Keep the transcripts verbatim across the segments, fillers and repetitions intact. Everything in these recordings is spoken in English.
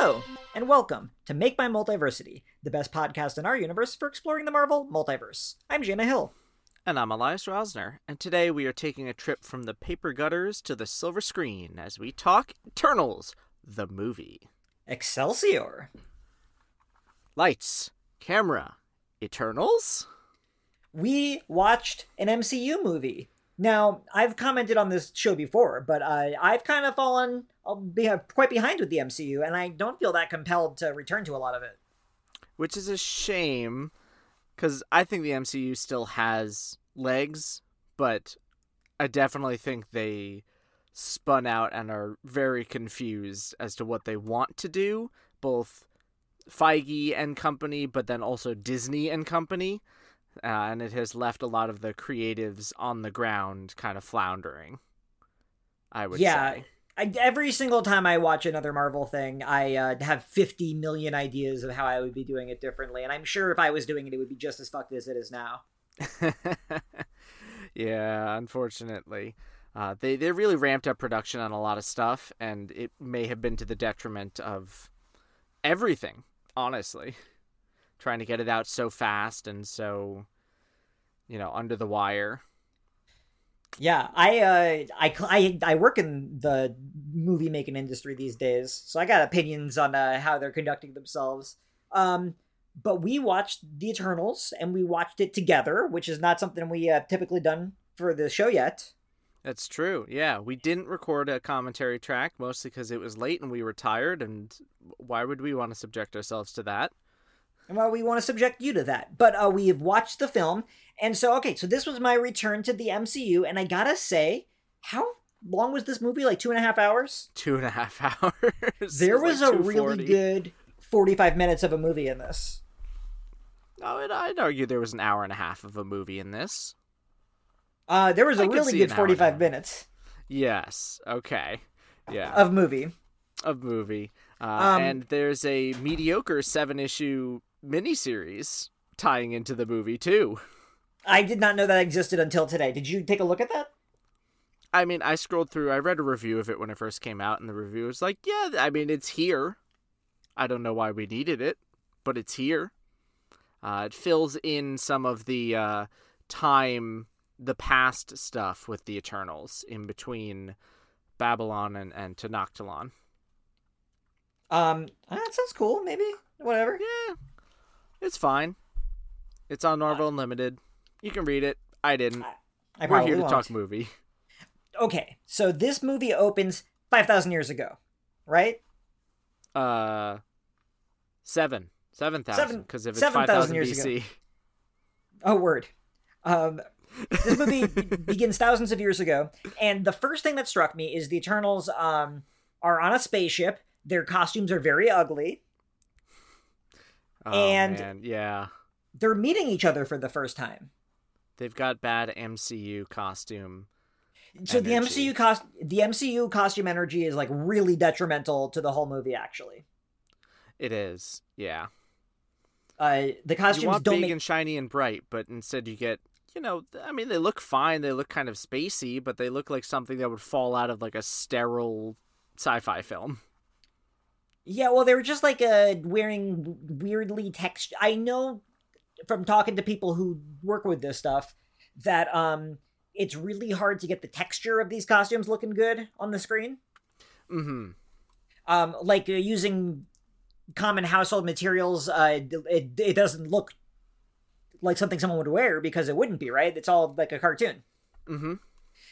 Hello, and welcome to Make Mine Multiversity, the best podcast in our universe for exploring the Marvel multiverse. I'm Jana Hill. And I'm Elias Rosner, and today we are taking a trip from the paper gutters to the silver screen as we talk Eternals, the movie. Excelsior! Lights, camera, Eternals? We watched an M C U movie. Now, I've commented on this show before, but uh, I've kind of fallen I'll be quite behind with the M C U, and I don't feel that compelled to return to a lot of it. Which is a shame, because I think the M C U still has legs, but I definitely think they spun out and are very confused as to what they want to do, both Feige and company, but then also Disney and company. Uh, and it has left a lot of the creatives on the ground kind of floundering, I would yeah, say. I, every single time I watch another Marvel thing, I uh, have fifty million ideas of how I would be doing it differently. And I'm sure if I was doing it, it would be just as fucked as it is now. Yeah, unfortunately. Uh, they, they really ramped up production on a lot of stuff, and it may have been to the detriment of everything, honestly. Trying to get it out so fast and so, you know, under the wire. Yeah, I uh, I, I, I work in the movie-making industry these days, so I got opinions on uh, how they're conducting themselves. Um, but we watched The Eternals, and we watched it together, which is not something we have uh, typically done for the show yet. That's true, yeah. We didn't record a commentary track, mostly because it was late and we were tired, and why would we want to subject ourselves to that? And well, we want to subject you to that. But uh, we have watched the film. And so, okay, so this was my return to the M C U. And I gotta say, how long was this movie? Like two and a half hours? Two and a half hours. There was, was like a really good forty-five minutes of a movie in this. I would, I'd argue there was an hour and a half of a movie in this. Uh, there was a I really good forty-five minutes. Yes. Okay. Yeah. Of movie. Of movie. Uh, um, and there's a mediocre seven-issue miniseries tying into the movie too. I did not know that existed until today. Did you take a look at that? I mean, I scrolled through. I read a review of it when it first came out, and the review was like, "Yeah, I mean, it's here. I don't know why we needed it, but it's here." Uh, it fills in some of the uh, time, the past stuff with the Eternals in between Babylon and and Tenochtitlan. Um, that sounds cool. Maybe whatever. Yeah. It's fine. It's on Marvel uh, Unlimited. You can read it. I didn't. I, I We're here to won't. talk movie. Okay, so this movie opens five thousand years ago, right? Uh, seven, seven thousand, because if it's seven thousand years B C. Ago. Oh, word. Um, this movie begins thousands of years ago, and the first thing that struck me is the Eternals um are on a spaceship. Their costumes are very ugly. Oh, and man. Yeah, they're meeting each other for the first time. They've got bad M C U costume. So energy. the M C U cost the M C U costume energy is like really detrimental to the whole movie. Actually, it is. Yeah. Uh, the costumes you want don't big make... and shiny and bright, but instead you get you know I mean they look fine. They look kind of spacey, but they look like something that would fall out of like a sterile sci-fi film. Yeah, well, they were just, like, uh, wearing weirdly textured... I know from talking to people who work with this stuff that um, it's really hard to get the texture of these costumes looking good on the screen. Mm-hmm. Um, like, uh, using common household materials, uh, it, it doesn't look like something someone would wear because it wouldn't be, right? It's all, like, a cartoon. Mm-hmm.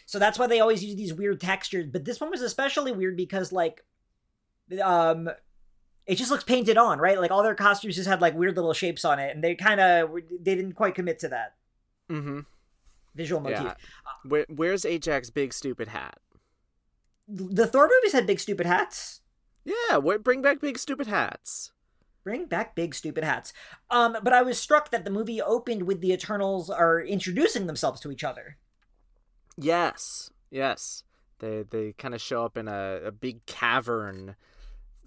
So that's why they always use these weird textures. But this one was especially weird because, like... Um... It just looks painted on, right? Like all their costumes just had like weird little shapes on it, and they kind of they didn't quite commit to that mm-hmm. visual motif. Yeah. Where, where's Ajax's big stupid hat? The Thor movies had big stupid hats. Yeah, bring back big stupid hats. Bring back big stupid hats. Um, but I was struck that the movie opened with the Eternals are introducing themselves to each other. Yes, yes, they they kind of show up in a, a big cavern.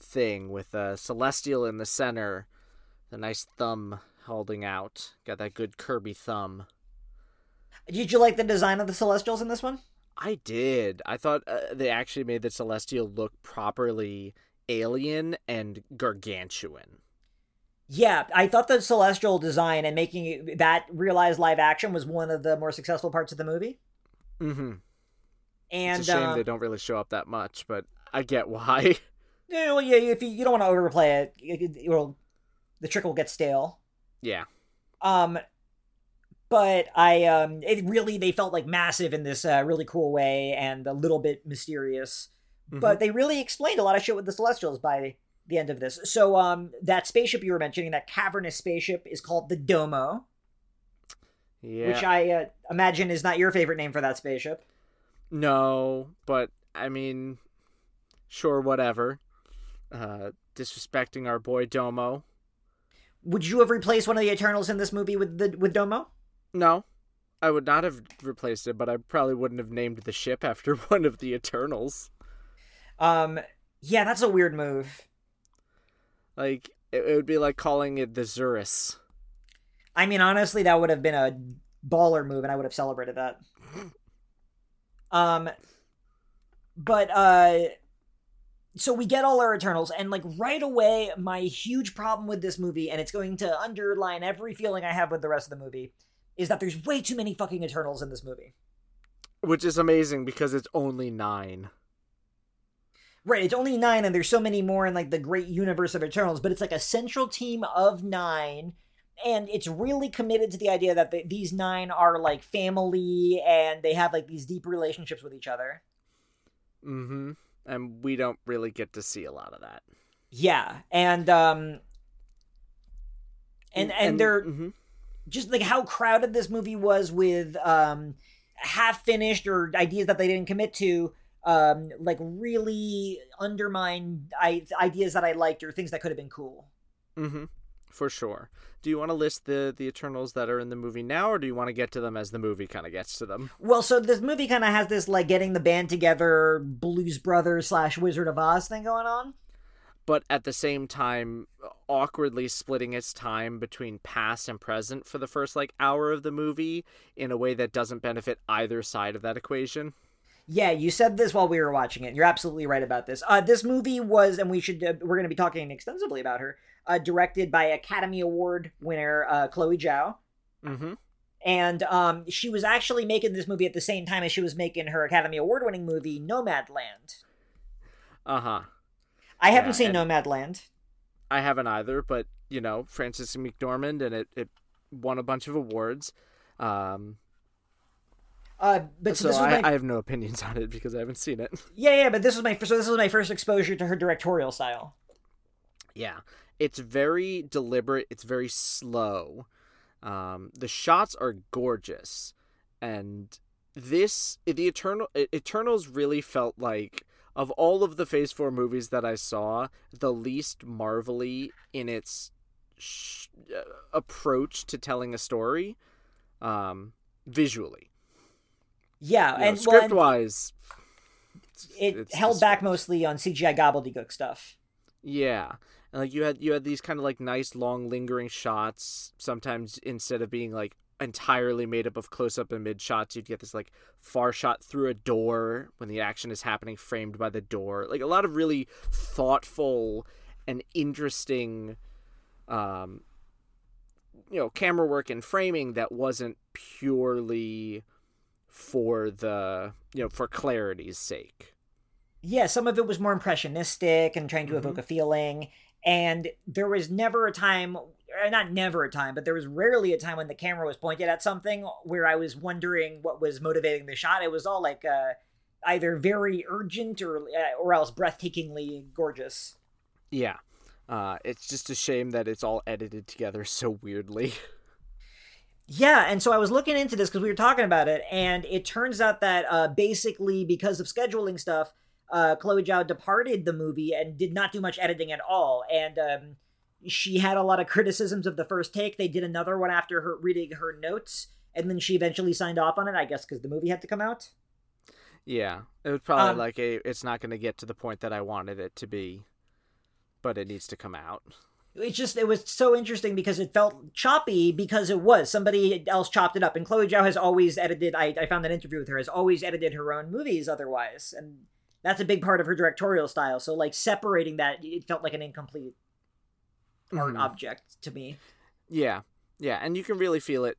Thing with a Celestial in the center, the nice thumb holding out. Got that good Kirby thumb. Did you like the design of the Celestials in this one? I did. I thought uh, they actually made the Celestial look properly alien and gargantuan. Yeah, I thought the celestial design and making that realized live action was one of the more successful parts of the movie. Mm-hmm. And, it's a shame um, they don't really show up that much, but I get why. You know, yeah, if you, you don't want to overplay it, it, it will, the trick will get stale. Yeah. Um, but I um, it really they felt like massive in this uh, really cool way and a little bit mysterious, mm-hmm. but they really explained a lot of shit with the Celestials by the end of this. So um, that spaceship you were mentioning, that cavernous spaceship, is called the Domo. Yeah. Which I uh, imagine is not your favorite name for that spaceship. No, but I mean, sure, whatever. Uh, disrespecting our boy Domo. Would you have replaced one of the Eternals in this movie with the with Domo? No, I would not have replaced it, but I probably wouldn't have named the ship after one of the Eternals. Um, yeah, that's a weird move. Like, it, it would be like calling it the Zurus. I mean, honestly, that would have been a baller move, and I would have celebrated that. Um, but, uh, so we get all our Eternals, and, like, right away, my huge problem with this movie, and it's going to underline every feeling I have with the rest of the movie, is that there's way too many fucking Eternals in this movie. Which is amazing, because it's only nine. Right, it's only nine, and there's so many more in, like, the great universe of Eternals, but it's, like, a central team of nine. And it's really committed to the idea that the, these nine are, like, family, and they have, like, these deep relationships with each other. Mm-hmm. And we don't really get to see a lot of that. Yeah. And, um... And, and, and they're... Mm-hmm. Just, like, how crowded this movie was with, um, half-finished or ideas that they didn't commit to, um, like, really undermined I- ideas that I liked or things that could have been cool. Mm-hmm. For sure. Do you want to list the, the Eternals that are in the movie now, or do you want to get to them as the movie kind of gets to them? Well, so this movie kind of has this, like, getting the band together, Blues Brothers slash Wizard of Oz thing going on. But at the same time, awkwardly splitting its time between past and present for the first, like, hour of the movie in a way that doesn't benefit either side of that equation. Yeah, you said this while we were watching it. You're absolutely right about this. Uh, this movie was, and we should, uh, we're going to be talking extensively about her, uh, directed by Academy Award winner uh, Chloe Zhao. Mm-hmm. And um, she was actually making this movie at the same time as she was making her Academy Award winning movie, Nomadland. Uh-huh. I yeah, haven't seen Nomadland. I haven't either, but, you know, Frances McDormand, and it, it won a bunch of awards. Um Uh, but so, so this was I, my... I have no opinions on it because I haven't seen it. Yeah, yeah, but this was my so this was my first exposure to her directorial style. Yeah, it's very deliberate. It's very slow. Um, the shots are gorgeous, and this the Eternal Eternals really felt like, of all of the Phase Four movies that I saw, the least marvelly in its sh- approach to telling a story, um, visually. Yeah, you know, and script well, wise, it it's held back mostly on C G I gobbledygook stuff. Yeah, and like you had you had these kind of like nice long lingering shots. Sometimes instead of being like entirely made up of close up and mid shots, you'd get this like far shot through a door when the action is happening, framed by the door. Like a lot of really thoughtful and interesting, um, you know, camera work and framing that wasn't purely for the, you know, for clarity's sake. Yeah, some of it was more impressionistic and trying to mm-hmm. evoke a feeling. And there was never a time, not never a time, but there was rarely a time when the camera was pointed at something where I was wondering what was motivating the shot. It was all like uh, either very urgent or uh, or else breathtakingly gorgeous. Yeah, uh, it's just a shame that it's all edited together so weirdly. Yeah, and so I was looking into this because we were talking about it, and it turns out that uh, basically because of scheduling stuff, uh, Chloe Zhao departed the movie and did not do much editing at all, and um, she had a lot of criticisms of the first take. They did another one after her reading her notes, and then she eventually signed off on it, I guess because the movie had to come out. Yeah, it was probably um, like, a, it's not going to get to the point that I wanted it to be, but it needs to come out. It's just, it was so interesting because it felt choppy because it was. Somebody else chopped it up. And Chloe Zhao has always edited, I, I found an interview with her, has always edited her own movies otherwise. And that's a big part of her directorial style. So like separating that, it felt like an incomplete art mm. object to me. Yeah. Yeah. And you can really feel it,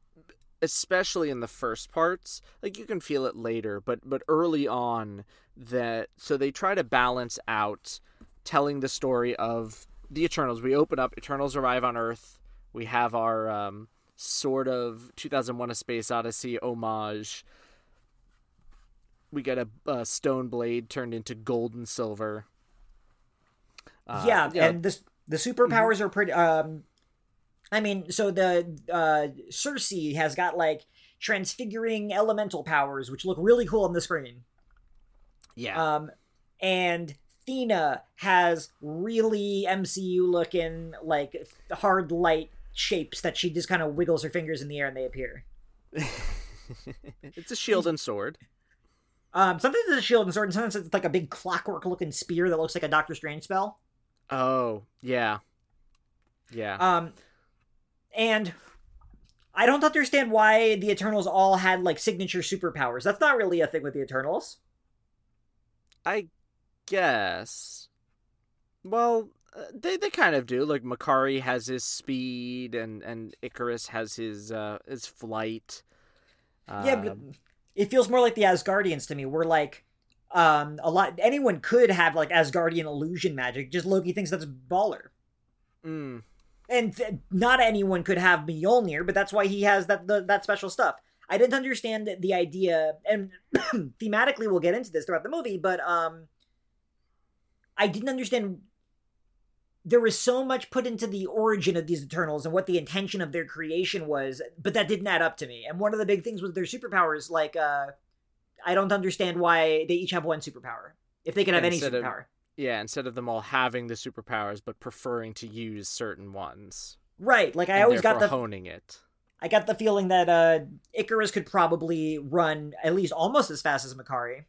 especially in the first parts. Like you can feel it later, but, but early on that, so they try to balance out telling the story of the Eternals. We open up, Eternals arrive on Earth. We have our, um, sort of two thousand one A Space Odyssey homage. We get a, a stone blade turned into gold and silver. Uh, yeah, you know, and the the superpowers are pretty... Um, I mean, so the uh, Cersei has got, like, transfiguring elemental powers, which look really cool on the screen. Yeah. Um, and Thena has really M C U-looking, like, hard light shapes that she just kind of wiggles her fingers in the air and they appear. It's a shield and sword. Um, sometimes it's a shield and sword, and sometimes it's like a big clockwork-looking spear that looks like a Doctor Strange spell. Oh, yeah. Yeah. Um, and I don't understand why the Eternals all had, like, signature superpowers. That's not really a thing with the Eternals. I guess. Well, they they kind of do. Like, Makari has his speed, and, and Icarus has his, uh, his flight. Um, yeah, but... It feels more like the Asgardians to me. We're like, um, a lot. Anyone could have like Asgardian illusion magic. Just Loki thinks that's baller. Mm. And th- not anyone could have Mjolnir, but that's why he has that the, that special stuff. I didn't understand the idea, and thematically we'll get into this throughout the movie. But um, I didn't understand. There was so much put into the origin of these Eternals and what the intention of their creation was, but that didn't add up to me. And one of the big things was their superpowers. Like, uh, I don't understand why they each have one superpower. If they can have instead any superpower. Of, yeah, instead of them all having the superpowers, but preferring to use certain ones. Right. Like, I always got the... honing it. I got the feeling that uh, Icarus could probably run at least almost as fast as Makari.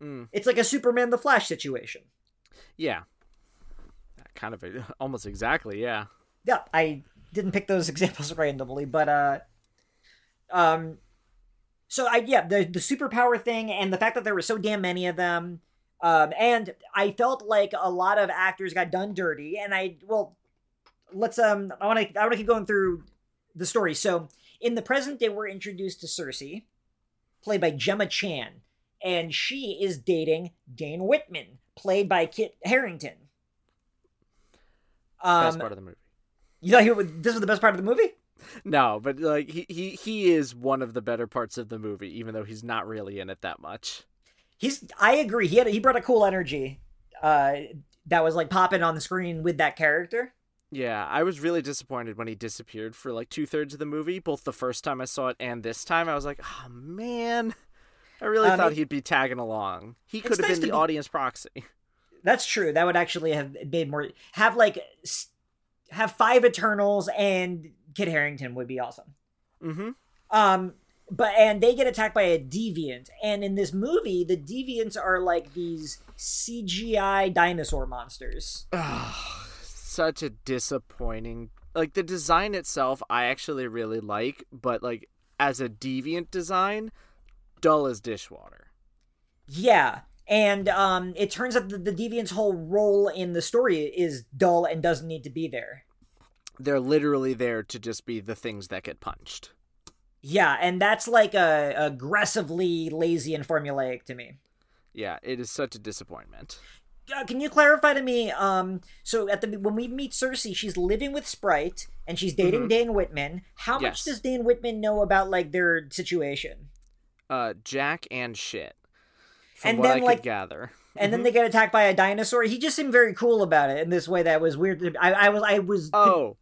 Mm. It's like a Superman the Flash situation. Yeah. Kind of a, almost exactly, yeah. Yeah, I didn't pick those examples randomly, but uh, um, so I yeah the the superpower thing and the fact that there were so damn many of them, um, and I felt like a lot of actors got done dirty, and I well, let's um, I want to I want to keep going through the story. So in the present day, we're introduced to Cersei, played by Gemma Chan, and she is dating Dane Whitman, played by Kit Harington. Um, best part of the movie. You thought he would, this was the best part of the movie? No, but like he, he he is one of the better parts of the movie, even though he's not really in it that much. He's I agree. He had a, he brought a cool energy uh, that was like popping on the screen with that character. Yeah, I was really disappointed when he disappeared for like two thirds of the movie. Both the first time I saw it and this time, I was like, oh man, I really um, thought he'd be tagging along. He could have nice been the be- audience proxy. That's true. That would actually have made more... Have, like, have five Eternals and Kit Harington would be awesome. Mm-hmm. Um, but, and they get attacked by a deviant. And in this movie, the deviants are, like, these C G I dinosaur monsters. Oh, such a disappointing... Like, the design itself, I actually really like. But, like, as a deviant design, dull as dishwater. Yeah. And um, it turns out that the Deviant's whole role in the story is dull and doesn't need to be there. They're literally there to just be the things that get punched. Yeah, and that's like a, aggressively lazy and formulaic to me. Yeah, it is such a disappointment. Uh, can you clarify to me, um, so at the when we meet Cersei, she's living with Sprite, and she's dating mm-hmm. Dane Whitman. How yes. much does Dane Whitman know about like their situation? Uh, Jack and shit. From and what then, I like, could gather. And mm-hmm. then they get attacked by a dinosaur. He just seemed very cool about it in this way that was weird. I, I was, I was. Oh,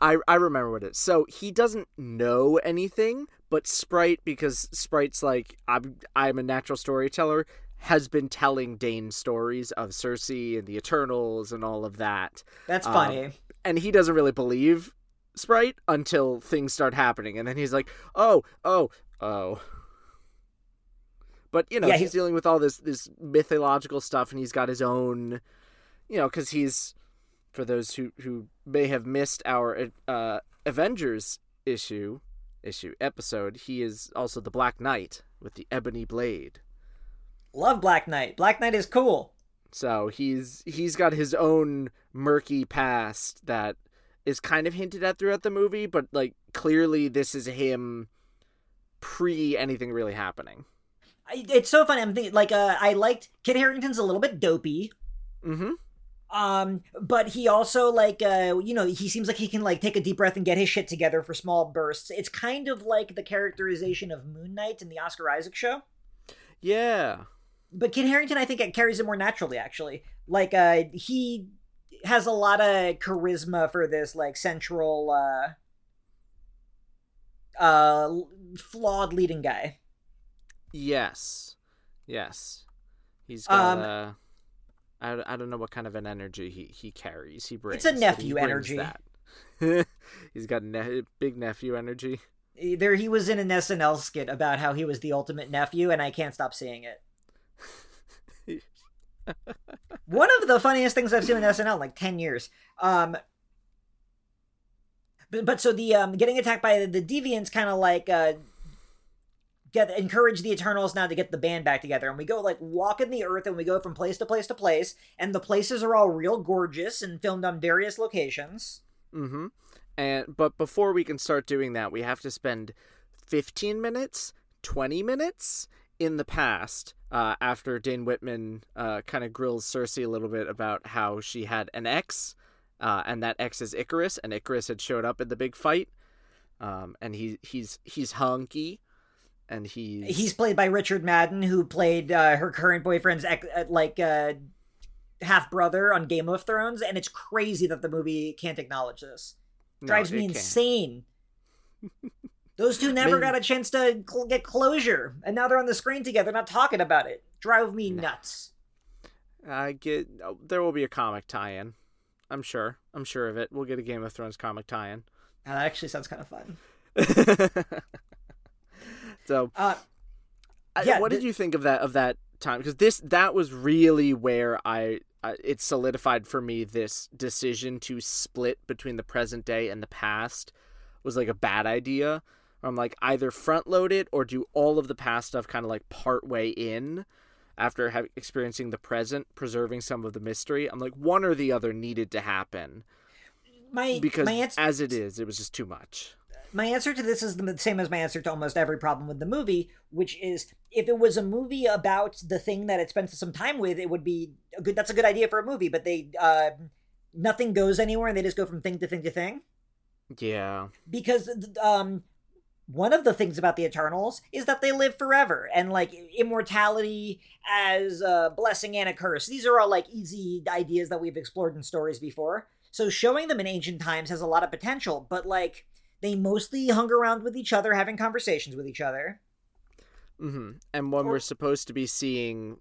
I, I remember what it is. So he doesn't know anything, but Sprite, because Sprite's like, I'm, I'm a natural storyteller, has been telling Dane stories of Cersei and the Eternals and all of that. That's funny. Um, and he doesn't really believe Sprite until things start happening. And then he's like, oh, oh, oh. But, you know, yeah, he's, he's dealing with all this, this mythological stuff, and he's got his own, you know, because he's, for those who, who may have missed our uh, Avengers issue, issue episode, he is also the Black Knight with the Ebony Blade. Love Black Knight. Black Knight is cool. So he's he's got his own murky past that is kind of hinted at throughout the movie, but like clearly this is him pre anything really happening. I, it's so funny. I'm thinking like uh, I liked Kit Harington's a little bit dopey. Mm-hmm. Um, but he also like uh, you know, he seems like he can like take a deep breath and get his shit together for small bursts. It's kind of like the characterization of Moon Knight in the Oscar Isaac show. Yeah. But Kit Harington, I think it carries it more naturally, actually. Like, uh, he has a lot of charisma for this, like, central, uh, uh, flawed leading guy. Yes. Yes. He's got, um, uh, I, I don't know what kind of an energy he, he carries. He brings. It's a nephew he energy. That. He's got ne- big nephew energy. There, he was in an S N L skit about how he was the ultimate nephew, and I can't stop seeing it. One of the funniest things I've seen in S N L in like ten years. Um, but, but so the um, getting attacked by the, the deviants kind of like uh, get encourage the Eternals now to get the band back together. And we go like walk in the earth and we go from place to place to place. And the places are all real gorgeous and filmed on various locations. Mm-hmm. And but before we can start doing that, we have to spend fifteen minutes, twenty minutes in the past. Uh, after Dane Whitman uh, kind of grills Cersei a little bit about how she had an ex, uh, and that ex is Icarus, and Icarus had showed up in the big fight, um, and he he's he's hunky, and he's he's played by Richard Madden, who played uh, her current boyfriend's ex, uh, like uh, half brother on Game of Thrones, and it's crazy that the movie can't acknowledge this. It drives no, it me can't. insane. Those two never got a chance to cl- get closure, and now they're on the screen together, not talking about it. Drive me nah. nuts. I get. Oh, there will be a comic tie-in, I'm sure. I'm sure of it. We'll get a Game of Thrones comic tie-in. Now, that actually sounds kind of fun. so, uh, yeah, I, what the, did you think of that of that time? Because this that was really where I uh, it solidified for me this decision to split between the present day and the past was like a bad idea. I'm like, either front load it or do all of the past stuff kind of like part way in after have, experiencing the present, preserving some of the mystery. I'm like, one or the other needed to happen. My Because my answer, as it is, it was just too much. My answer to this is the same as my answer to almost every problem with the movie, which is if it was a movie about the thing that it spends some time with, it would be a good. That's a good idea for a movie, but they uh, nothing goes anywhere and they just go from thing to thing to thing. Yeah. Because, um... one of the things about the Eternals is that they live forever, and like immortality as a blessing and a curse. These are all like easy ideas that we've explored in stories before. So showing them in ancient times has a lot of potential, but like they mostly hung around with each other, having conversations with each other. Mm-hmm. And when or- we're supposed to be seeing,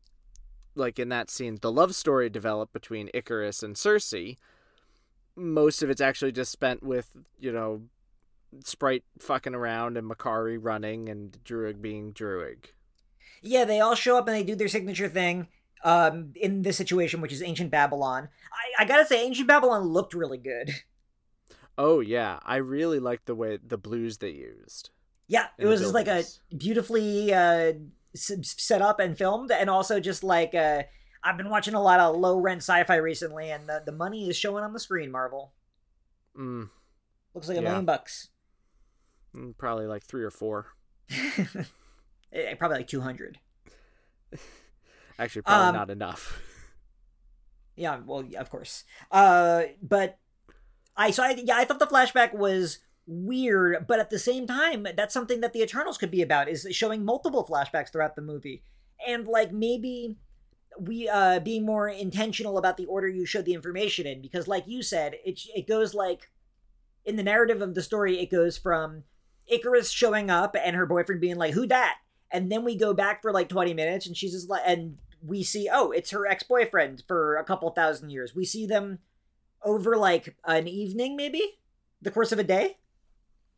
like in that scene, the love story develop between Icarus and Cersei, most of it's actually just spent with, you know, Sprite fucking around and Makari running and Druig being Druig. Yeah, they all show up and they do their signature thing um, in this situation, which is Ancient Babylon. I, I gotta say, Ancient Babylon looked really good. Oh, yeah. I really liked the way the blues they used. Yeah, it was just like a beautifully uh, set up and filmed, and also just like uh, I've been watching a lot of low-rent sci-fi recently, and the, the money is showing on the screen, Marvel. Mm. Looks like a yeah. million bucks. Probably like three or four. Probably like two hundred. Actually, probably um, not enough. Yeah, well, of course. Uh, but I so I, yeah, I thought the flashback was weird, but at the same time, that's something that the Eternals could be about, is showing multiple flashbacks throughout the movie. And like maybe we uh, being more intentional about the order you show the information in, because like you said, it it goes like, in the narrative of the story, it goes from Icarus showing up and her boyfriend being like, who dat? And then we go back for like twenty minutes and she's just like, and we see, oh, it's her ex-boyfriend for a couple thousand years. We see them over like an evening, maybe? The course of a day?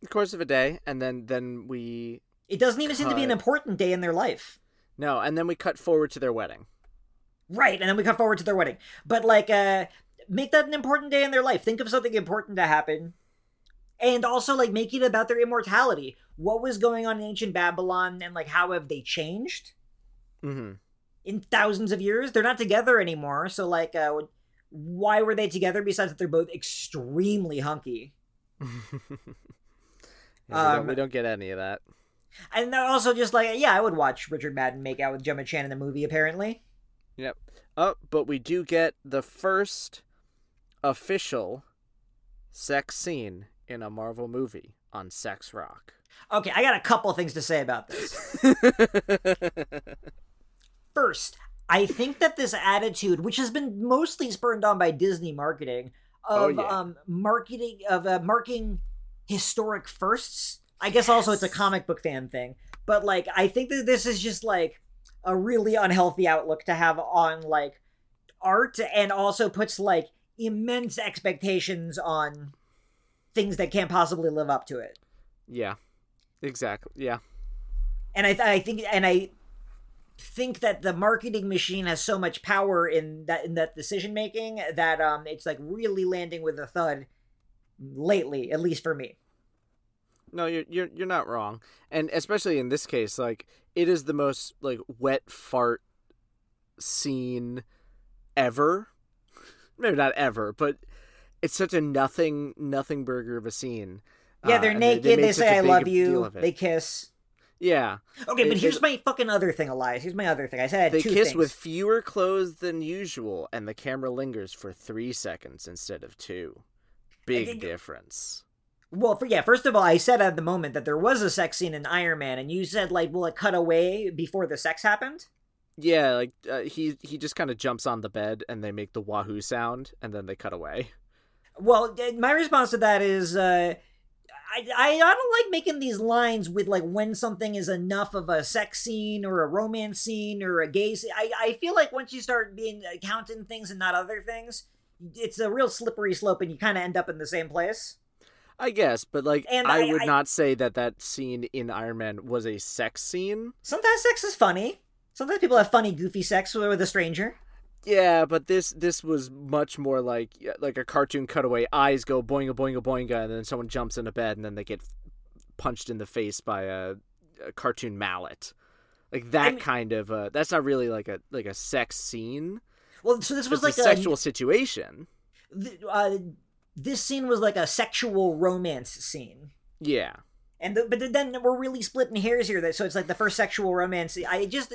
The course of a day. And then, then we... It doesn't even cut. seem to be an important day in their life. No, and then we cut forward to their wedding. Right, and then we cut forward to their wedding. But like, uh, make that an important day in their life. Think of something important to happen. And also, like, making it about their immortality. What was going on in ancient Babylon, and, like, how have they changed? Mm-hmm. in thousands of years. They're not together anymore. So, like, uh, why were they together besides that they're both extremely hunky? yeah, we, um, don't, we don't get any of that. And they're also just like, yeah, I would watch Richard Madden make out with Gemma Chan in the movie, apparently. Yep. Oh, but we do get the first official sex scene in a Marvel movie on Sex Rock. Okay, I got a couple things to say about this. First, I think that this attitude, which has been mostly spurred on by Disney marketing, of oh, yeah. um, marketing of uh, marking historic firsts. I guess yes. also it's a comic book fan thing, but like I think that this is just like a really unhealthy outlook to have on like art, and also puts like immense expectations on things that can't possibly live up to it. Yeah, exactly. Yeah, and I, th- I think, and I think that the marketing machine has so much power in that in that decision making that um, it's like really landing with a thud lately, at least for me. No, you're you're you're not wrong, and especially in this case, like it is the most like wet fart scene ever. Maybe not ever, but it's such a nothing nothing burger of a scene. Yeah, they're uh, naked. They, they, they say, "I love you." They kiss. Yeah. Okay, they, but here's they, my fucking other thing, Elias. Here's my other thing. I said I had they two kiss things. With fewer clothes than usual, and the camera lingers for three seconds instead of two. Big think, difference. Well, for, yeah. First of all, I said at the moment that there was a sex scene in Iron Man, and you said like, "Will it cut away before the sex happened?" Yeah, like uh, he he just kind of jumps on the bed, and they make the wahoo sound, and then they cut away. Well, my response to that is. Uh, I, I don't like making these lines with like when something is enough of a sex scene or a romance scene or a gay scene. I, I feel like once you start being uh, counting things and not other things, it's a real slippery slope and you kind of end up in the same place. I guess, but like and I, I would I, not say that that scene in Iron Man was a sex scene. Sometimes sex is funny. Sometimes people have funny, goofy sex with a stranger. Yeah, but this this was much more like like a cartoon cutaway. Eyes go boinga boinga boinga, and then someone jumps into bed, and then they get punched in the face by a, a cartoon mallet. Like that I mean, kind of uh, that's not really like a like a sex scene. Well, so this was it's like a, a sexual situation. Th- uh, this scene was like a sexual romance scene. Yeah, and the, but then we're really splitting hairs here. That so it's like the first sexual romance. I just.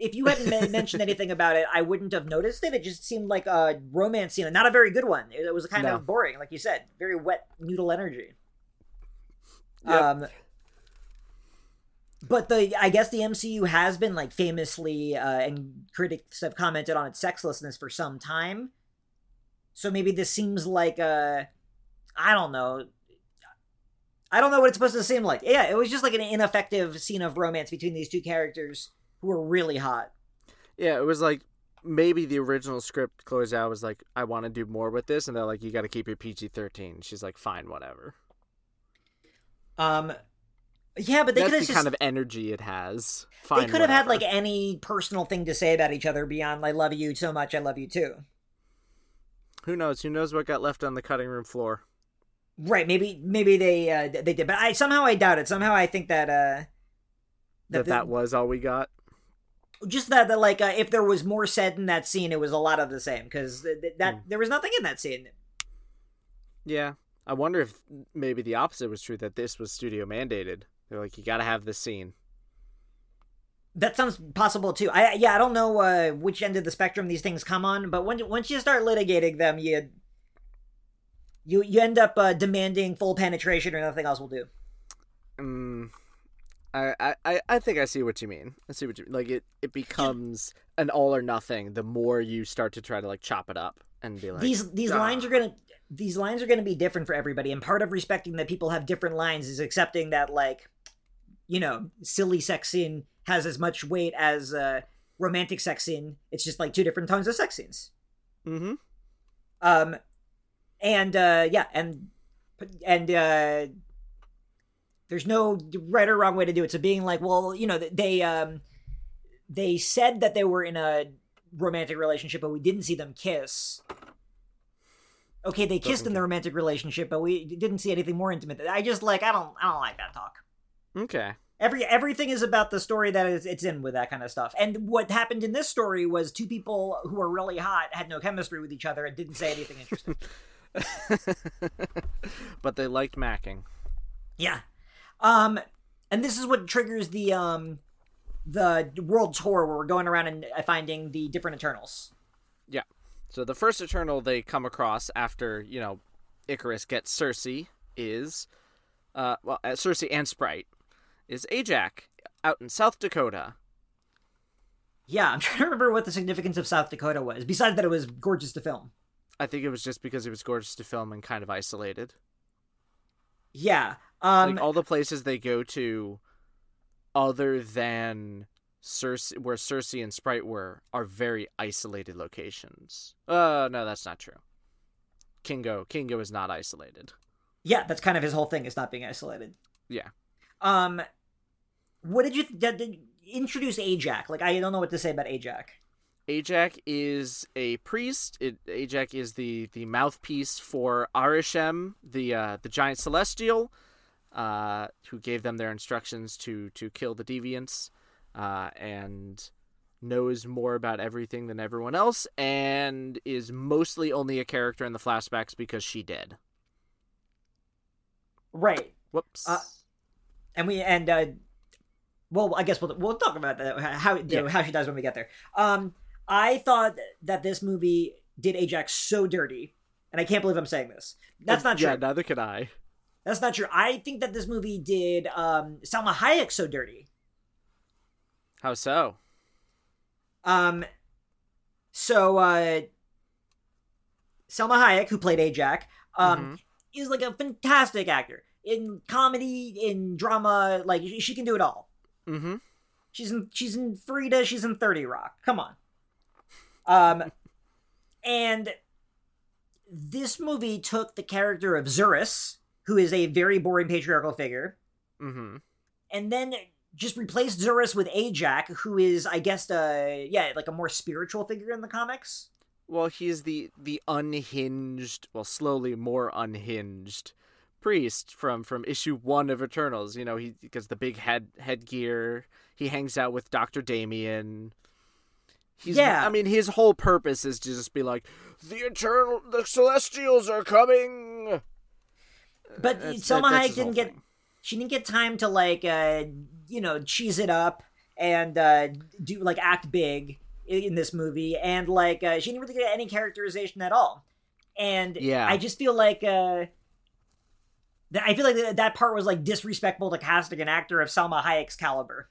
If you hadn't mentioned anything about it, I wouldn't have noticed it. It just seemed like a romance scene, and not a very good one. It was kind no. of boring, like you said. Very wet noodle energy. Yep. Um, but the I guess the M C U has been like famously, uh, and critics have commented on its sexlessness for some time. So maybe this seems like a, I don't know. I don't know what it's supposed to seem like. Yeah, it was just like an ineffective scene of romance between these two characters. Who were really hot. Yeah, it was like, maybe the original script, Chloe Zhao was like, I want to do more with this, and they're like, you got to keep it P G thirteen. She's like, fine, whatever. Um, yeah, but they could have the just, kind of energy it has. Fine, they could have had like any personal thing to say about each other beyond, I love you so much, I love you too. Who knows? Who knows what got left on the cutting room floor? Right, maybe maybe they uh, they did, but I somehow I doubt it. Somehow I think that... Uh, that that, the, that was all we got? Just that, that like, uh, if there was more said in that scene, it was a lot of the same, because th- th- that mm. there was nothing in that scene. Yeah. I wonder if maybe the opposite was true, that this was studio mandated. They're like, you gotta have this scene. That sounds possible, too. I Yeah, I don't know uh, which end of the spectrum these things come on, but when, once you start litigating them, you you, you end up uh, demanding full penetration or nothing else will do. Mm. I, I, I think I see what you mean. I see what you mean. Like, it, it becomes an all or nothing the more you start to try to, like, chop it up and be like... These these ah. lines are going to these lines are gonna be different for everybody, and part of respecting that people have different lines is accepting that, like, you know, silly sex scene has as much weight as uh, romantic sex scene. It's just, like, two different tones of sex scenes. Mm-hmm. Um, and, uh, yeah, and... And, uh... There's no right or wrong way to do it. So being like, well, you know, they um, they said that they were in a romantic relationship, but we didn't see them kiss. Okay, they kissed in the romantic relationship, but we didn't see anything more intimate. I just like I don't I don't like that talk. Okay, Every everything is about the story that is, it's in with that kind of stuff. And what happened in this story was two people who were really hot had no chemistry with each other and didn't say anything interesting. But they liked macking. Yeah. Um, and this is what triggers the um, the world tour where we're going around and finding the different Eternals. Yeah. So the first Eternal they come across after, you know, Icarus gets Cersei is, uh, well, Cersei and Sprite. Is Ajak out in South Dakota. Yeah, I'm trying to remember what the significance of South Dakota was, besides that it was gorgeous to film. I think it was just because it was gorgeous to film and kind of isolated. Yeah. Um, like all the places they go to other than Cersei, where Cersei and Sprite were, are very isolated locations. Uh, no, that's not true. Kingo. Kingo is not isolated. Yeah, that's kind of his whole thing, is not being isolated. Yeah. Um, what did you th- did, did introduce Ajak? Like, I don't know what to say about Ajak. Ajak is a priest. It, Ajak is the, the mouthpiece for Arishem, the uh, the giant celestial, uh, who gave them their instructions to to kill the deviants, uh, and knows more about everything than everyone else, and is mostly only a character in the flashbacks because she did. Right. Whoops. Uh- And we and uh, well, I guess we'll we'll talk about that, how you know, yeah. how she does when we get there. Um, I thought that this movie did Ajak so dirty, and I can't believe I'm saying this. That's not yeah, true. Yeah, neither can I. That's not true. I think that this movie did um, Salma Hayek so dirty. How so? Um, so uh, Salma Hayek, who played Ajak, um, mm-hmm. is like a fantastic actor. In comedy, in drama, like, she can do it all. Mm-hmm. She's in, she's in Frida, she's in thirty Rock. Come on. Um, and this movie took the character of Xurus, who is a very boring patriarchal figure, mm-hmm. and then just replaced Xurus with Ajak, who is, I guess, uh, yeah, like a more spiritual figure in the comics. Well, he's the, the unhinged, well, slowly more unhinged priest from from issue one of Eternals, you know, he because the big head headgear, he hangs out with Doctor Damien. He's, yeah, I mean, his whole purpose is to just be like, the Eternal, the Celestials are coming. But that's, Selma that, Hayek didn't get, thing. she didn't get time to like, uh, you know, cheese it up and uh, do like act big in this movie, and like uh, she didn't really get any characterization at all. And yeah. I just feel like. Uh, I feel like that part was, like, disrespectful to casting an actor of Salma Hayek's caliber.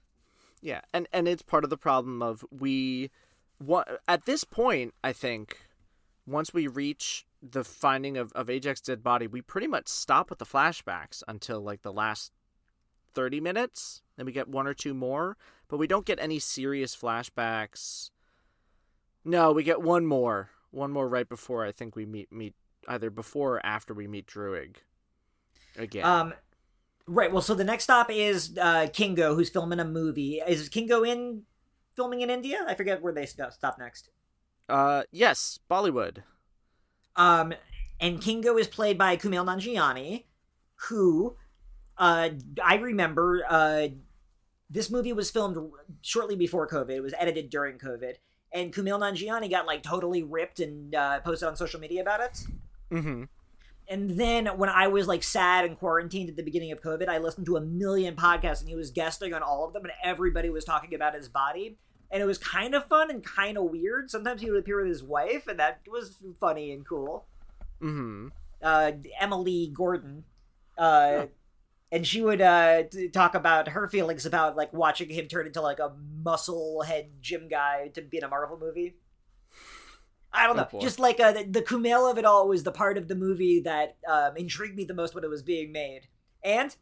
Yeah, and, and it's part of the problem of we... What, at this point, I think, once we reach the finding of, of Ajax's dead body, we pretty much stop with the flashbacks until, like, the last thirty minutes. Then we get one or two more, but we don't get any serious flashbacks. No, we get one more. One more right before I think we meet... meet either before or after we meet Druig. Again. Um, right. Well, so the next stop is uh, Kingo, who's filming a movie. Is Kingo in filming in India? I forget where they stop next. Uh, yes, Bollywood. Um, and Kingo is played by Kumail Nanjiani, who, uh, I remember, uh, this movie was filmed shortly before COVID. It was edited during COVID, and Kumail Nanjiani got like totally ripped and uh, posted on social media about it. Mm-hmm. And then when I was, like, sad and quarantined at the beginning of COVID, I listened to a million podcasts, and he was guesting on all of them, and everybody was talking about his body. And it was kind of fun and kind of weird. Sometimes he would appear with his wife, and that was funny and cool. Mm-hmm. Uh, Emily Gordon. Uh, yeah. And she would uh, talk about her feelings about, like, watching him turn into, like, a muscle-head gym guy to be in a Marvel movie. I don't know. Oh, just like uh, the, the Kumail of it all was the part of the movie that um, intrigued me the most when it was being made. And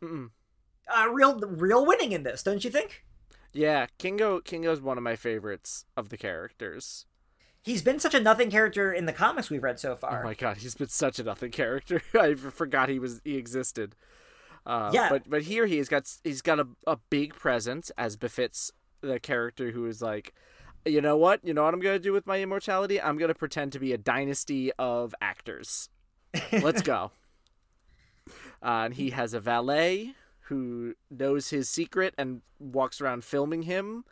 uh, real real winning in this, don't you think? Yeah, Kingo Kingo's one of my favorites of the characters. He's been such a nothing character in the comics we've read so far. Oh my god, he's been such a nothing character. I forgot he was he existed. Uh, yeah. But but here he's got he's got a, a big presence, as befits the character who is like, you know what? You know what I'm going to do with my immortality? I'm going to pretend to be a dynasty of actors. Let's go. Uh, and he has a valet who knows his secret and walks around filming him,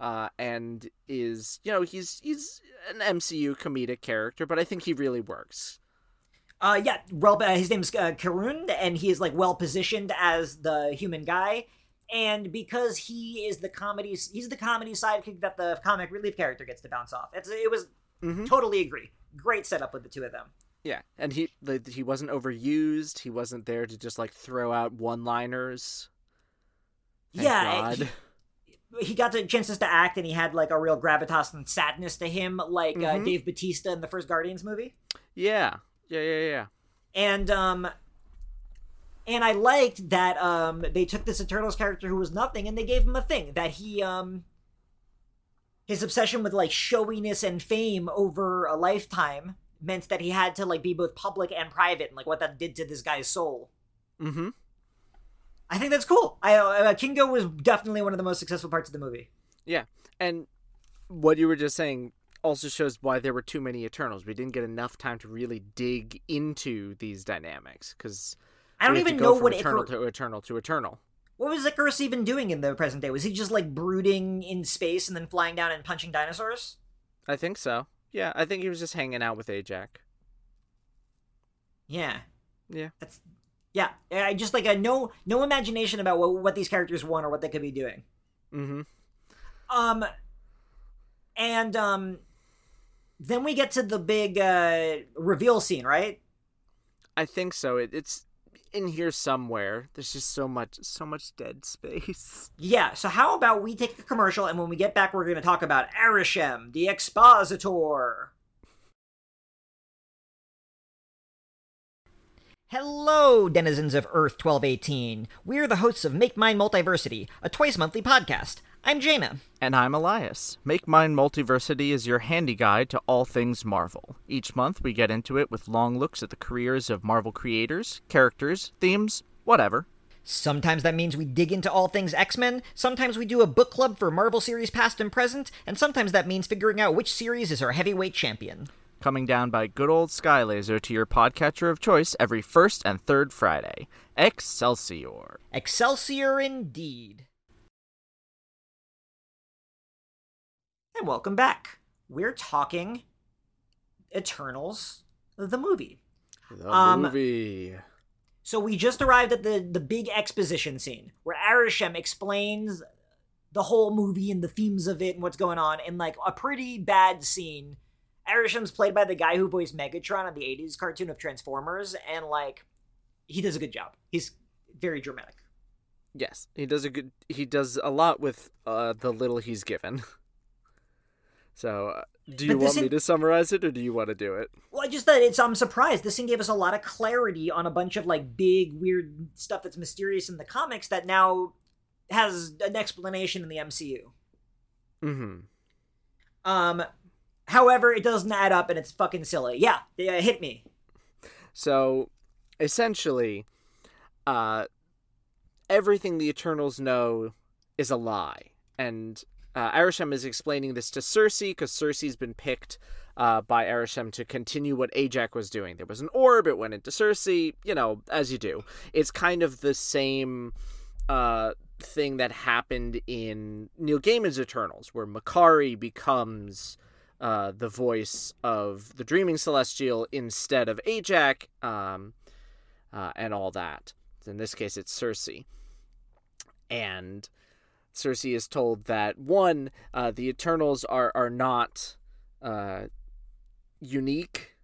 uh, and is, you know, he's he's an M C U comedic character, but I think he really works. Uh, yeah, well, uh, his name's uh, Kieron, and he is, like, well-positioned as the human guy, and because he is the comedy, he's the comedy sidekick that the comic relief character gets to bounce off. It's, it was mm-hmm. totally agree. Great setup with the two of them. Yeah, and he he wasn't overused. He wasn't there to just, like, throw out one-liners. Thank yeah, God. He, he got the chances to act, and he had, like, a real gravitas and sadness to him, like mm-hmm. uh, Dave Bautista in the first Guardians movie. Yeah, yeah, yeah, yeah. And um, and I liked that um they took this Eternals character who was nothing, and they gave him a thing that he um his obsession with, like, showiness and fame over a lifetime meant that he had to, like, be both public and private, and, like, what that did to this guy's soul. Mm-hmm. I think that's cool. I uh, Kingo was definitely one of the most successful parts of the movie. Yeah, and what you were just saying also shows why there were too many Eternals. We didn't get enough time to really dig into these dynamics, because I don't even know what Eternal Icar- to Eternal to Eternal. What was Icarus even doing in the present day? Was he just, like, brooding in space and then flying down and punching dinosaurs? I think so. Yeah, I think he was just hanging out with Ajak. Yeah. Yeah. That's, yeah, I just, like, a no no imagination about what, what these characters want or what they could be doing. Mm-hmm. Um, and um, then we get to the big uh, reveal scene, right? I think so. It, it's in here somewhere. There's just so much, so much dead space. Yeah, so how about we take a commercial, and when we get back, we're going to talk about Arishem, the Expositor. Hello, denizens of Earth twelve eighteen. We're the hosts of Make Mine Multiversity, a twice-monthly podcast. I'm Jaina. And I'm Elias. Make Mine Multiversity is your handy guide to all things Marvel. Each month, we get into it with long looks at the careers of Marvel creators, characters, themes, whatever. Sometimes that means we dig into all things X-Men, sometimes we do a book club for Marvel series past and present, and sometimes that means figuring out which series is our heavyweight champion. Coming down by good old Skylaser to your podcatcher of choice every first and third Friday. Excelsior. Excelsior indeed. And welcome back. We're talking Eternals, the movie. The um, movie. So we just arrived at the, the big exposition scene where Arishem explains the whole movie and the themes of it and what's going on in, like, a pretty bad scene. Arishem's played by the guy who voiced Megatron on the eighties cartoon of Transformers, and, like, he does a good job. He's very dramatic. Yes, he does a good. He does a lot with uh, the little he's given. So, uh, do you want scene, me to summarize it, or do you want to do it? Well, I just thought it's. I'm surprised. This scene gave us a lot of clarity on a bunch of, like, big weird stuff that's mysterious in the comics that now has an explanation in the M C U. Mm-hmm. Um. However, it doesn't add up, and it's fucking silly. Yeah, yeah, hit me. So, essentially, uh, everything the Eternals know is a lie. And uh, Arishem is explaining this to Cersei, because Cersei's been picked uh, by Arishem to continue what Ajak was doing. There was an orb, it went into Cersei, you know, as you do. It's kind of the same uh, thing that happened in Neil Gaiman's Eternals, where Makari becomes... Uh, the voice of the Dreaming Celestial instead of Ajak, um, uh, and all that. In this case, it's Cersei. And Cersei is told that, one, uh, the Eternals are, are not uh, unique,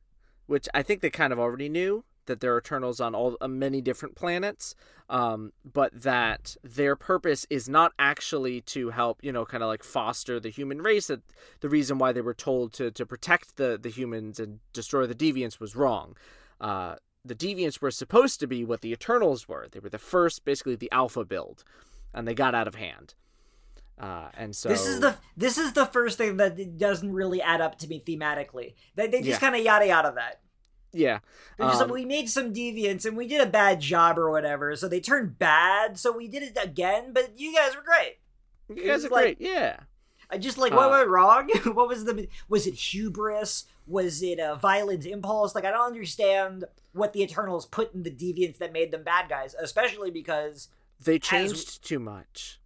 which I think they kind of already knew, that there are Eternals on all uh, many different planets, um, but that their purpose is not actually to help, you know, kind of like foster the human race. That the reason why they were told to to protect the, the humans and destroy the Deviants was wrong. Uh, the Deviants were supposed to be what the Eternals were. They were the first, basically the Alpha build, and they got out of hand. Uh, and so this is the this is the first thing that doesn't really add up to me thematically. They they just yeah. kind of yada yada that. Yeah. Um, just like, we made some deviants and we did a bad job or whatever, so they turned bad, so we did it again, but you guys were great. You guys are like, great, yeah. I just like, what uh, went wrong? What was the, was it hubris? Was it a violent impulse? Like, I don't understand what the Eternals put in the deviants that made them bad guys, especially because They changed as, too much.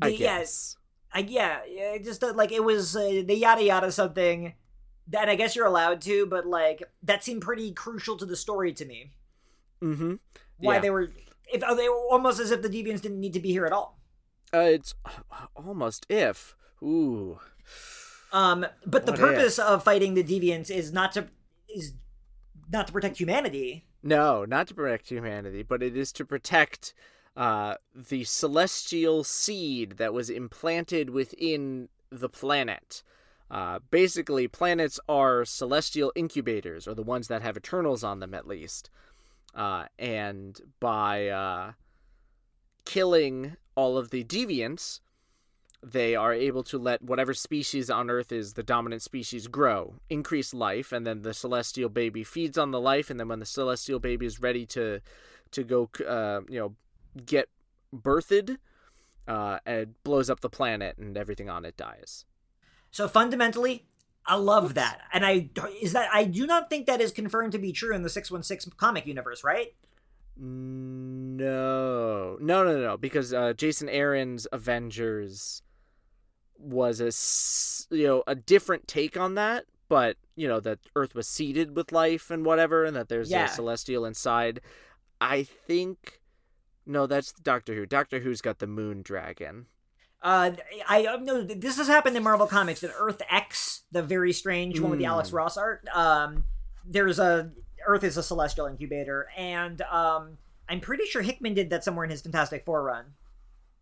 I the, guess. Yeah, I, yeah, it just like it was uh, the yada yada something. That I guess you're allowed to, but like that seemed pretty crucial to the story to me. Mm-hmm. Why yeah. they were, if they were almost as if the deviants didn't need to be here at all. Uh, it's almost if ooh. Um, but what the purpose if? of fighting the deviants is not to is not to protect humanity. No, not to protect humanity, but it is to protect uh the celestial seed that was implanted within the planet. Uh, basically, planets are celestial incubators, or the ones that have Eternals on them, at least. Uh, and by uh, killing all of the deviants, they are able to let whatever species on Earth is the dominant species grow, increase life, and then the celestial baby feeds on the life, and then when the celestial baby is ready to to go, uh, you know, get birthed, uh, it blows up the planet, and everything on it dies. So fundamentally, I love that, and I is that I do not think that is confirmed to be true in the six one six comic universe, right? No, no, no, no, because uh, Jason Aaron's Avengers was a you know a different take on that, but you know that Earth was seeded with life and whatever, and that there's yeah. a celestial inside. I think no, that's Doctor Who. Doctor Who's got the Moon Dragon. Uh, I know this has happened in Marvel Comics. In Earth X, the very strange mm. one with the Alex Ross art, um, there's a Earth is a celestial incubator, and um, I'm pretty sure Hickman did that somewhere in his Fantastic Four run.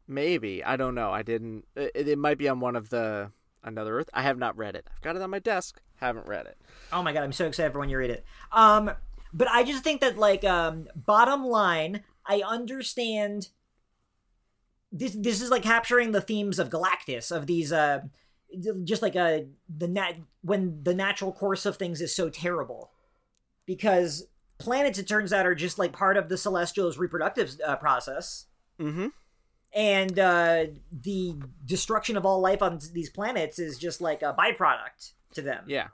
Maybe I don't know. I didn't. It, it might be on one of the another Earth. I have not read it. I've got it on my desk. Haven't read it. Oh my god! I'm so excited for when you read it. Um, but I just think that like um, bottom line, I understand. This this is like capturing the themes of Galactus, of these, uh, just like a, the nat- when the natural course of things is so terrible. Because planets, it turns out, are just like part of the celestial's reproductive uh, process. Mm-hmm. And uh, the destruction of all life on these planets is just like a byproduct to them. Yeah.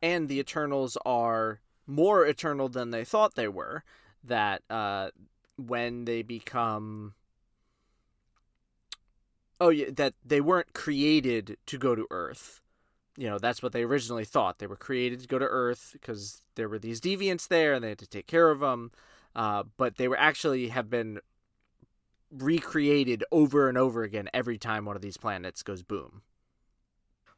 And the Eternals are more eternal than they thought they were. That uh, when they become... Oh, yeah, that they weren't created to go to Earth. You know, that's what they originally thought. They were created to go to Earth because there were these deviants there and they had to take care of them. Uh, but they were actually have been recreated over and over again every time one of these planets goes boom.